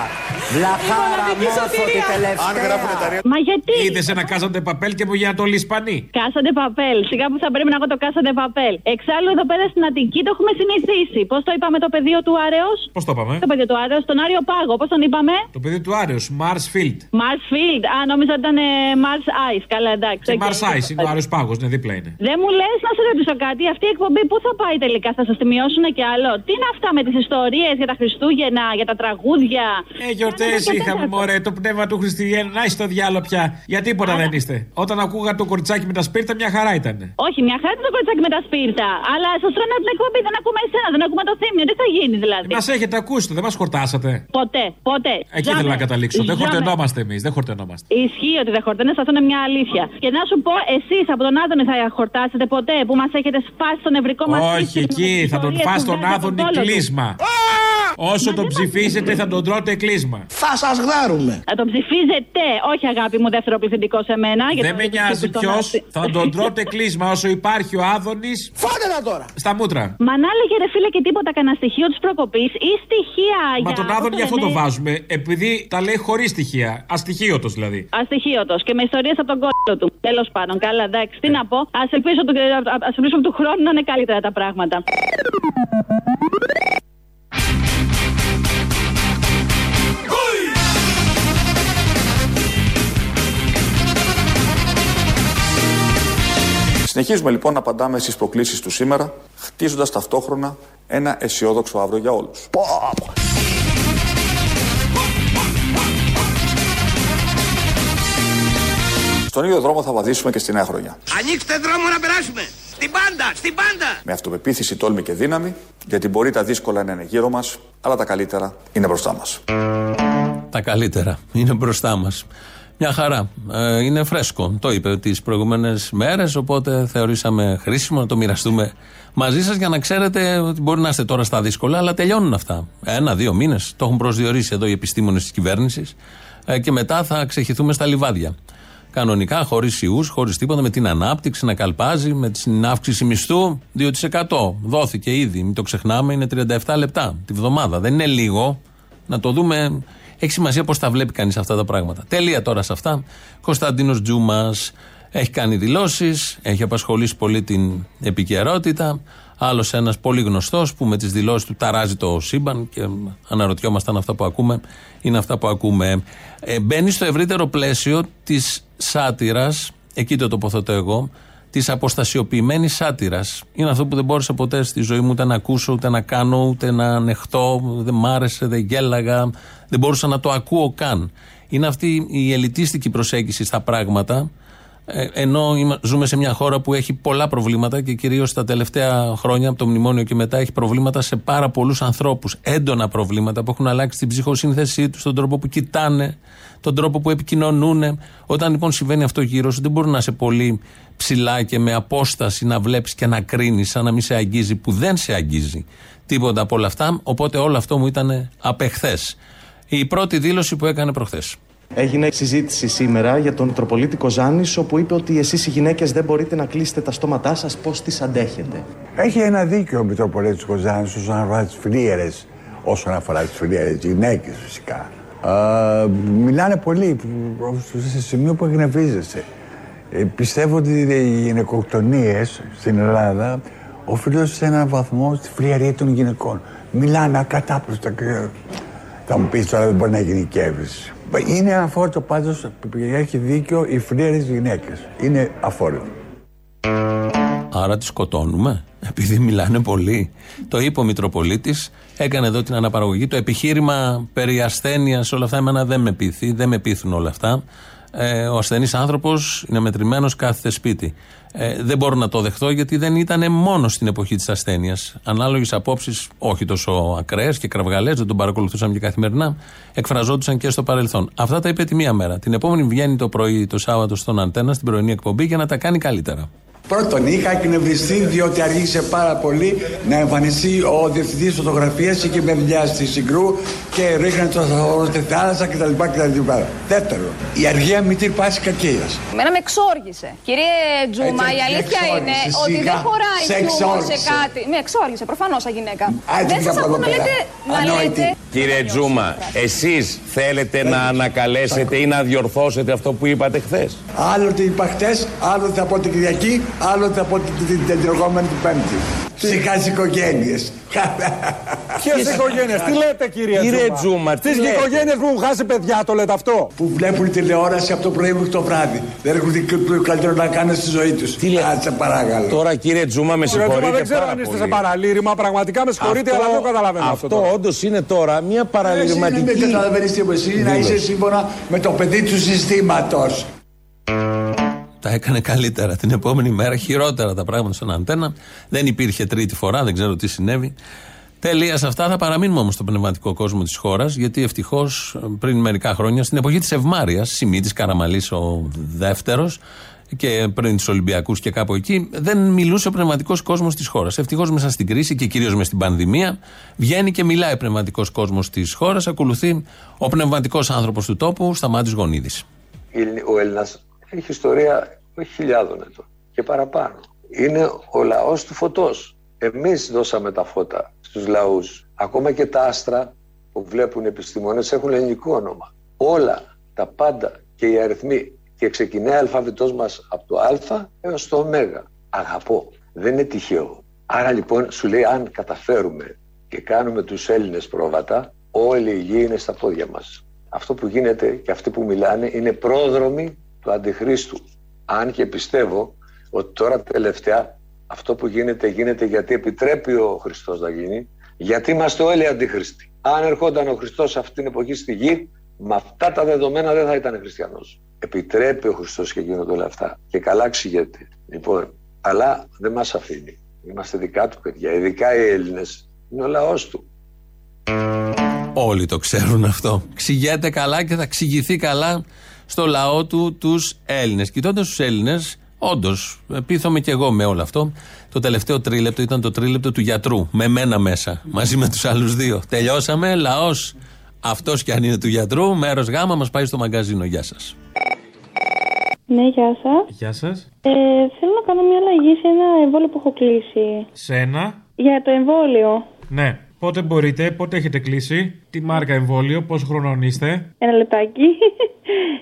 βλαχάρα, μόσο τη τελευταία. Μα γιατί? Είδες ένα Κάζαντε Παπέλ και μου για το Λισπανί. Κάζαντε Παπέλ, σιγά που θα πρέπει να έχω το Κάζαντε Παπέλ. Εξάλλου εδώ πέρα στην Αττική το έχουμε συνηθίσει. Πώς το είπαμε το πεδίο του Άρεος? Πώς το είπαμε? Το πεδίο του Άρεος, τον Άριο Πάγο, πώς τον είπαμε? Το πεδίο του Άρεος, Marsfield. Marsfield, α, νόμιζα ήταν ε, Mars Ice, καλά εντάξει. Και okay. Mars Ice είναι ο Άριος Πάγος, ναι, δίπλα είναι. Δεν μου λες να σε ρωτήσω κάτι, αυτή η εκπομπή πού θα πάει τελικά, θα σας τιμιώσουν και άλλο? Τι είναι αυτά με τις ιστορίες για τα Χριστούγεννα, για τα τραγούδια? Ε, γιορτές είχαμε, μωρέ, το πνεύμα του Χριστουγέννου, να είσαι στο διάλο πια. Για τίποτα δεν είστε. Όταν ακούγα το κοριτσάκι με τα σπίρτα, μια χαρά ήταν. Όχι, μια χαρά ήταν το κοριτσάκι με τα σπίρτα. Αλλά σα τρώνε την εκπομπή, δεν ακούμε εσένα, δεν ακούμε το θύμιο. Τι θα γίνει δηλαδή? Μας έχετε ακούσει, δεν μας χορτάσατε. Ποτέ, ποτέ. Εκεί Ζάμε. Θέλω να καταλήξω. Ζάμε. Δεν χορτενόμαστε εμείς, δεν χορτενόμαστε. Ισχύει ότι δεν χορτενόμαστε, αυτό είναι μια αλήθεια. Και να σου πω, εσείς από τον Άδωνη θα χορτάσετε ποτέ που μας έχετε σπάσει τον ευρικό μας σύστημα? Όχι, εκεί θα τον φας τον Άδωνη κλείσμα. Όσο τον ψηφίζετε θα τον τρώτε κλείσμα. Θα σας γδάρουμε. Θα τον ψηφίζετε, όχι αγάπη μου, δεύτερο πληθυντικό σε μένα. Δεν με νοιάζει ποιος, θα τον τρώτε κλείσμα όσο υπάρχει ο Άδωνης. Φάτε τα τώρα! Στα μούτρα. Μα να λέγε ρε φίλε και τίποτα κανένα στοιχείο της προκοπής ή στοιχεία για... Μα τον Άδωνη για αυτό το βάζουμε, επειδή τα λέει χωρίς στοιχεία. Αστοιχείωτος δηλαδή. Αστοιχείωτος και με ιστορίες από τον κόλλο του. Τέλος πάντων, καλά, εντάξει, τι να πω. Ας ελπίσω από του χρόνου να είναι καλύτερα τα πράγματα. Συνεχίζουμε λοιπόν να απαντάμε στις προκλήσεις του σήμερα, χτίζοντας ταυτόχρονα ένα αισιόδοξο αύριο για όλους. Στον ίδιο δρόμο θα βαδίσουμε και στη νέα χρονιά. Ανοίξτε δρόμο να περάσουμε! Στην πάντα! Στην πάντα! Με αυτοπεποίθηση, τόλμη και δύναμη, γιατί μπορεί τα δύσκολα να είναι γύρω μας, αλλά τα καλύτερα είναι μπροστά μας. Τα καλύτερα είναι μπροστά μας. Μια χαρά. Ε, είναι φρέσκο. Το είπε τις προηγούμενες μέρες, οπότε θεωρήσαμε χρήσιμο να το μοιραστούμε μαζί σας για να ξέρετε ότι μπορεί να είστε τώρα στα δύσκολα, αλλά τελειώνουν αυτά. Ένα-δύο μήνες. Το έχουν προσδιορίσει εδώ οι επιστήμονες της κυβέρνησης ε, και μετά θα ξεχυθούμε στα λιβάδια. κανονικά, χωρίς ιούς, χωρίς τίποτα, με την ανάπτυξη να καλπάζει, με την αύξηση μισθού δύο τοις εκατό. Δόθηκε ήδη, μην το ξεχνάμε, είναι τριάντα επτά λεπτά τη βδομάδα. Δεν είναι λίγο. Να το δούμε. Έχει σημασία πώς τα βλέπει κανείς αυτά τα πράγματα. Τελεία τώρα σε αυτά. Κωνσταντίνος Τζούμας έχει κάνει δηλώσεις, έχει απασχολήσει πολύ την επικαιρότητα. Άλλος ένας πολύ γνωστός που με τις δηλώσεις του ταράζει το σύμπαν και αναρωτιόμασταν αυτά που ακούμε, είναι αυτά που ακούμε. Ε, μπαίνει στο ευρύτερο πλαίσιο της σάτυρας, εκεί το τοποθετώ εγώ, της αποστασιοποιημένης σάτυρας. Είναι αυτό που δεν μπόρεσα ποτέ στη ζωή μου ούτε να ακούσω, ούτε να κάνω, ούτε να ανεχτώ, δεν μ' άρεσε, δεν γέλαγα, δεν μπορούσα να το ακούω καν. Είναι αυτή η ελιτίστικη προσέγγιση στα πράγματα, ενώ ζούμε σε μια χώρα που έχει πολλά προβλήματα και κυρίως τα τελευταία χρόνια από το μνημόνιο και μετά έχει προβλήματα σε πάρα πολλούς ανθρώπους, έντονα προβλήματα που έχουν αλλάξει την ψυχοσύνθεσή τους, τον τρόπο που κοιτάνε, τον τρόπο που επικοινωνούν. Όταν λοιπόν συμβαίνει αυτό γύρω σου, δεν μπορεί να είσαι πολύ ψηλά και με απόσταση να βλέπεις και να κρίνεις, σαν να μην σε αγγίζει, που δεν σε αγγίζει τίποτα από όλα αυτά. Οπότε όλο αυτό μου ήταν απεχθές. Η πρώτη δήλωση που έκανε προχθές. Έγινε συζήτηση σήμερα για τον Μητροπολίτη Κοζάνης, όπου είπε ότι εσείς οι γυναίκες δεν μπορείτε να κλείσετε τα στόματά σας, πώς τις αντέχετε. Έχει ένα δίκιο ο Μητροπολίτης Κοζάνης όσον αφορά τις φλίερες, όσον αφορά τις φλίερες γυναίκες φυσικά. Ε, μιλάνε πολύ, σε σημείο που εκνευρίζεσαι. Ε, πιστεύω ότι οι γυναικοκτονίες στην Ελλάδα οφείλονται σε έναν βαθμό στη φλιαρία των γυναικών. Μιλάνε ακατάπληκτα. Θα μου πεις τώρα δεν μπορεί να γίνει κεύρηση. Είναι αφόρητο πάντως, έχει δίκιο, οι φλίαρες γυναίκες. Είναι αφόρητο. Άρα τις σκοτώνουμε, επειδή μιλάνε πολύ. Το είπε ο Μητροπολίτης, έκανε εδώ την αναπαραγωγή. Το επιχείρημα περί ασθένειας, όλα αυτά, εμένα δεν με πείθει, δεν με πείθουν όλα αυτά. Ε, ο ασθενής άνθρωπος είναι μετρημένος, κάθεται σπίτι. Ε, δεν μπορώ να το δεχτώ γιατί δεν ήταν μόνο στην εποχή της ασθένειας. Ανάλογες απόψεις, όχι τόσο ακραίες και κραυγαλές, δεν τον παρακολουθούσαμε και καθημερινά, εκφραζόντουσαν και στο παρελθόν. Αυτά τα είπε τη μία μέρα. Την επόμενη βγαίνει το πρωί, το Σάββατο, στον Αντένα, στην πρωινή εκπομπή για να τα κάνει καλύτερα. Πρώτον, είχα εκνευριστεί διότι αργήσε πάρα πολύ να εμφανιστεί ο διευθυντής φωτογραφίας εκεί με δουλειά στη Συγκρού και ρίχναν το σταθμό στη θάλασσα κτλ. κτλ. Δεύτερον, η αργία μητήρ πάση κακίας. Εμένα με εξόργησε. Κύριε Τζούμα, έτσι, η αλήθεια είναι ότι σιγά, δεν χωράει Τζούμα σε κάτι. Με εξόργησε, προφανώς σαν γυναίκα. Ά, δεν σας ακούω να λέτε. Να λέτε. Κύριε Τζούμα, εσείς θέλετε Έχει. να ανακαλέσετε Έχει. ή να διορθώσετε αυτό που είπατε χθες. Άλλοτε είπα χθες, άλλοτε από την Κυριακή, άλλοτε από την τριγόμενη την Πέμπτη. Ψυχάς οικογένειες. Ποιες οικογένειες, τι λέτε κύριε, κύριε Τζούμα. Τις οικογένειες που έχουν χάσει παιδιά, το λέτε αυτό. Που βλέπουν τηλεόραση από το πρωί μέχρι το βράδυ. Δεν έχουν τίποτα καλύτερο να κάνουν στη ζωή τους. Τι λέτε, παρακαλώ. Τώρα κύριε Τζούμα, με συγχωρείτε. Δεν ξέρω αν είστε σε παραλήρημα, πραγματικά με συγχωρείτε, αλλά δεν καταλαβαίνω. Αυτό όντως είναι τώρα μια παραλήρηματική. Δεν καταλαβαίνεις τι είναι να είσαι σύμφωνα με το παιδί του συστήματος. Τα έκανε καλύτερα. Την επόμενη μέρα χειρότερα τα πράγματα στον Αντένα. Δεν υπήρχε τρίτη φορά, δεν ξέρω τι συνέβη. Τέλεια σε αυτά. Θα παραμείνουμε όμως στον πνευματικό κόσμο της χώρας, γιατί ευτυχώς πριν μερικά χρόνια, στην εποχή της Ευμάρειας, Σιμίτης Καραμαλής ο δεύτερος, και πριν τους Ολυμπιακούς και κάπου εκεί, δεν μιλούσε ο πνευματικός κόσμος της χώρας. Ευτυχώς μέσα στην κρίση και κυρίως μέσα στην πανδημία, βγαίνει και μιλάει ο πνευματικός κόσμος της χώρας. Ακολουθεί ο πνευματικός άνθρωπος του τόπου, Σταμάτης Γονίδης. Ο Έλληνας έχει ιστορία χιλιάδων ετών και παραπάνω. Είναι ο λαός του φωτός. Εμείς δώσαμε τα φώτα στους λαούς. Ακόμα και τα άστρα που βλέπουν οι επιστημονές έχουν ελληνικό όνομα. Όλα τα πάντα και οι αριθμοί. Και ξεκινάει ο αλφαβητός μας από το Α έως το Ω. Αγαπώ. Δεν είναι τυχαίο. Άρα λοιπόν σου λέει, αν καταφέρουμε και κάνουμε τους Έλληνες πρόβατα, όλη η γη είναι στα πόδια μας. Αυτό που γίνεται και αυτοί που μιλάνε είναι πρόδρομοι του αντιχρίστου. Αν και πιστεύω ότι τώρα τελευταία αυτό που γίνεται γίνεται γιατί επιτρέπει ο Χριστός να γίνει, γιατί είμαστε όλοι αντιχριστοί. Αν ερχόταν ο Χριστός αυτή την εποχή στη γη, με αυτά τα δεδομένα δεν θα ήταν χριστιανός. Επιτρέπει ο Χριστός και γίνονται όλα αυτά. Και καλά ξηγείται. Λοιπόν, αλλά δεν μας αφήνει. Είμαστε δικά του παιδιά, ειδικά οι Έλληνες. Είναι ο λαός του. Όλοι το ξέρουν αυτό. Ξηγείται καλά και θα ξηγηθεί καλά στο λαό του τους Έλληνες. Κοιτώντας τους Έλληνες, όντως, πείθομαι και εγώ με όλο αυτό. Το τελευταίο τρίλεπτο ήταν το τρίλεπτο του γιατρού. Με μένα μέσα, μαζί με τους άλλους δύο. Τελειώσαμε, λαός αυτός κι αν είναι του γιατρού. Μέρος Γ μας πάει στο μαγκαζίνο. Γεια σας. Ναι, γεια σας. Γεια σας. Ε, θέλω να κάνω μια αλλαγή σε ένα εμβόλιο που έχω κλείσει. Σε ένα? Για το εμβόλιο. Ναι. Πότε μπορείτε, πότε έχετε κλείσει, τι μάρκα εμβόλιο, πόσο χρονών είστε? Ένα λεπτάκι.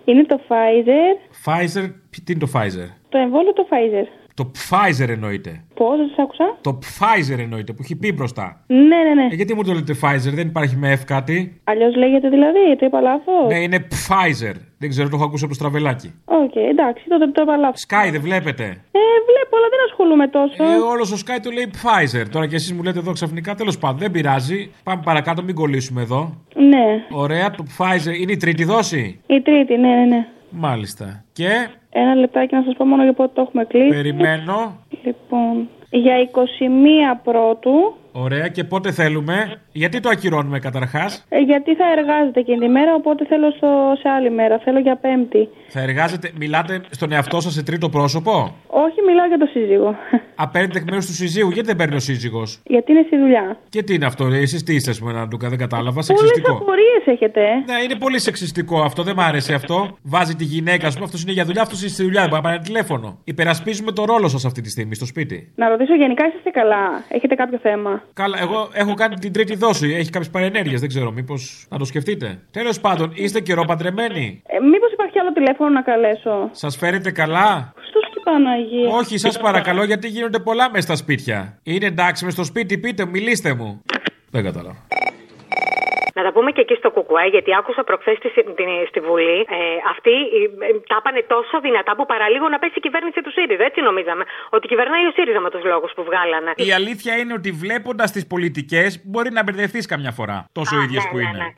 Είναι το Pfizer. Pfizer, τι είναι το Pfizer? Το εμβόλιο το Pfizer. Το Pfizer εννοείται. Πώς, δεν σας άκουσα. Το Pfizer εννοείται, που έχει πει μπροστά. Ναι, ναι, ναι. Ε, γιατί μου το λέτε Pfizer, δεν υπάρχει με F κάτι? Αλλιώς λέγεται δηλαδή, το είπα λάθος. Ναι, είναι Pfizer. Δεν ξέρω, το έχω ακούσει από το Στραβελάκι. Οκ, okay, εντάξει, τότε το είπα λάθος. Sky, δεν βλέπετε? Ε, βλέπω, αλλά δεν ασχολούμαι τόσο. Ε, όλος ο Sky του λέει Pfizer. Τώρα κι εσείς μου λέτε εδώ ξαφνικά, τέλος πάντων, δεν πειράζει. Πάμε παρακάτω, μην κολλήσουμε εδώ. Ναι. Ωραία, το Pfizer είναι η τρίτη δόση. Η τρίτη, ναι, ναι, ναι. Μάλιστα. Και. Ένα λεπτάκι να σας πω μόνο για πότε το έχουμε κλείσει. Περιμένω. Λοιπόν, για εικοστή πρώτη Πρώτου. Ωραία, και πότε θέλουμε? Γιατί το ακυρώνουμε καταρχάς? Ε, γιατί θα εργάζεται εκείνη τη μέρα, οπότε θέλω στο, σε άλλη μέρα. Θέλω για Πέμπτη. Θα εργάζεται, μιλάτε στον εαυτό σας σε τρίτο πρόσωπο? Όχι, μιλάω για τον σύζυγο. Α, παίρνετε εκ μέρους του συζύγου. Γιατί δεν παίρνει ο σύζυγος? Γιατί είναι στη δουλειά. Και τι είναι αυτό, εσείς τι είστε, α πούμε, Ναντούκα, δεν κατάλαβα. Σεξιστικό. Πολλές απορίες έχετε. Ναι, είναι πολύ σεξιστικό αυτό, δεν μ' άρεσε αυτό. Βάζει τη γυναίκα, α πούμε, αυτό είναι για δουλειά, αυτό είναι στη δουλειά, δεν πάει να πάρει τηλέφωνο. Υπερασπίζουμε το ρόλο σας αυτή τη στιγμή στο σπίτι. Να ρωτήσω γενικά, είστε καλά? Έχετε κάποιο θέμα? Καλά, εγώ έχω κάνει την τρίτη δόση. Έχει κάποιες παρενέργειες, δεν ξέρω. Μήπως να το σκεφτείτε. Τέλος πάντων, είστε καιρό παντρεμένοι? Ε, μήπως υπάρχει άλλο τηλέφωνο να καλέσω? Σας φέρετε καλά? Παναγία. Όχι, σας παρακαλώ, γιατί γίνονται πολλά μέσα στα σπίτια. Είναι εντάξει μες στο σπίτι, πείτε μου, μιλήστε μου. Δεν κατάλαβα. Να τα πούμε και εκεί στο κουκουέ, γιατί άκουσα προχθές στη, στη Βουλή. Ε, αυτοί ε, τα έπανε τόσο δυνατά που παραλίγο να πέσει η κυβέρνηση του ΣΥΡΙΖΑ. Έτσι νομίζαμε. Ότι κυβερνάει ο ΣΥΡΙΖΑ με τους λόγους που βγάλανε. Η αλήθεια είναι ότι βλέποντας τις πολιτικές μπορεί να μπερδευτείς καμιά φορά. Τόσο Α, ίδιες ναι, που ναι, είναι. Ναι, ναι.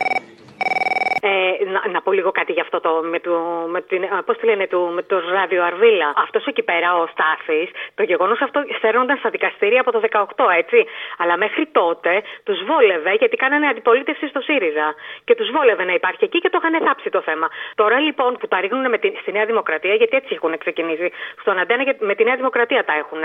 Ε, να, να πω λίγο κάτι γι' αυτό το. Με το με την, πώς τη λένε, το, με το ράδιο Αρβίλα. Αυτός εκεί πέρα, ο Στάθης, το γεγονός αυτό στέρνονταν στα δικαστήρια από το δεκαοκτώ, έτσι. Αλλά μέχρι τότε τους βόλευε, γιατί κάνανε αντιπολίτευση στο ΣΥΡΙΖΑ. Και τους βόλευε να υπάρχει εκεί και το είχαν θάψει το θέμα. Τώρα λοιπόν που τα ρίχνουν με την, στη Νέα Δημοκρατία, γιατί έτσι έχουν ξεκινήσει. Στον Αντένα και με τη Νέα Δημοκρατία τα έχουν.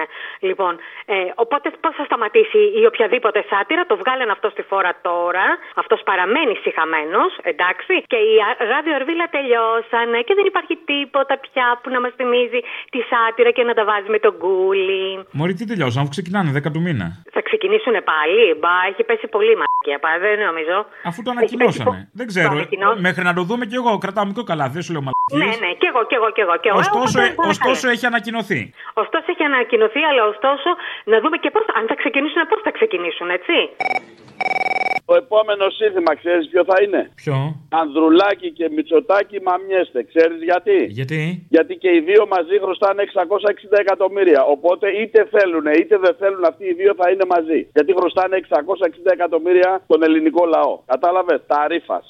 Λοιπόν, ε, οπότε πώς θα σταματήσει η οποιαδήποτε σάτυρα, το βγάλανε αυτό στη φόρα τώρα. Αυτό παραμένει σιχαμένος, εντάξει. Και η ράδιο Αρβίλα τελειώσανε και δεν υπάρχει τίποτα πια που να μας θυμίζει τη σάτυρα και να τα βάζει με τον κούλι. Μωρή, τι τελειώσαν, αφού ξεκινάνε δέκα του μήνα. Θα ξεκινήσουν πάλι, μπα, έχει πέσει πολύ μαλακία, πα, δεν νομίζω. Αφού το ανακοινώσανε. Πέσει... Δεν ξέρω, ε, μέχρι να το δούμε κι εγώ, κρατάω μικρό καλά, δεν σου λέω μαλακίες. Ναι, ναι, κι εγώ, κι εγώ, κι εγώ. Κι εγώ. Ωστόσο, ε, ωστόσο έχει ανακοινωθεί. Ωστόσο έχει ανακοινωθεί, αλλά ωστόσο να δούμε και πώς, αν θα ξεκινήσουν, πώς θα ξεκινήσουν, έτσι. Το επόμενο σύνθημα ξέρεις ποιο θα είναι? Ποιο? Ανδρουλάκη και Μητσοτάκη μαμιέστε. Ξέρεις γιατί? Γιατί? Γιατί και οι δύο μαζί χρωστάνε εξακόσια εξήντα εκατομμύρια. Οπότε είτε θέλουν είτε δεν θέλουν, αυτοί οι δύο θα είναι μαζί. Γιατί χρωστάνε εξακόσια εξήντα εκατομμύρια τον ελληνικό λαό. Κατάλαβες, τα ρήφας.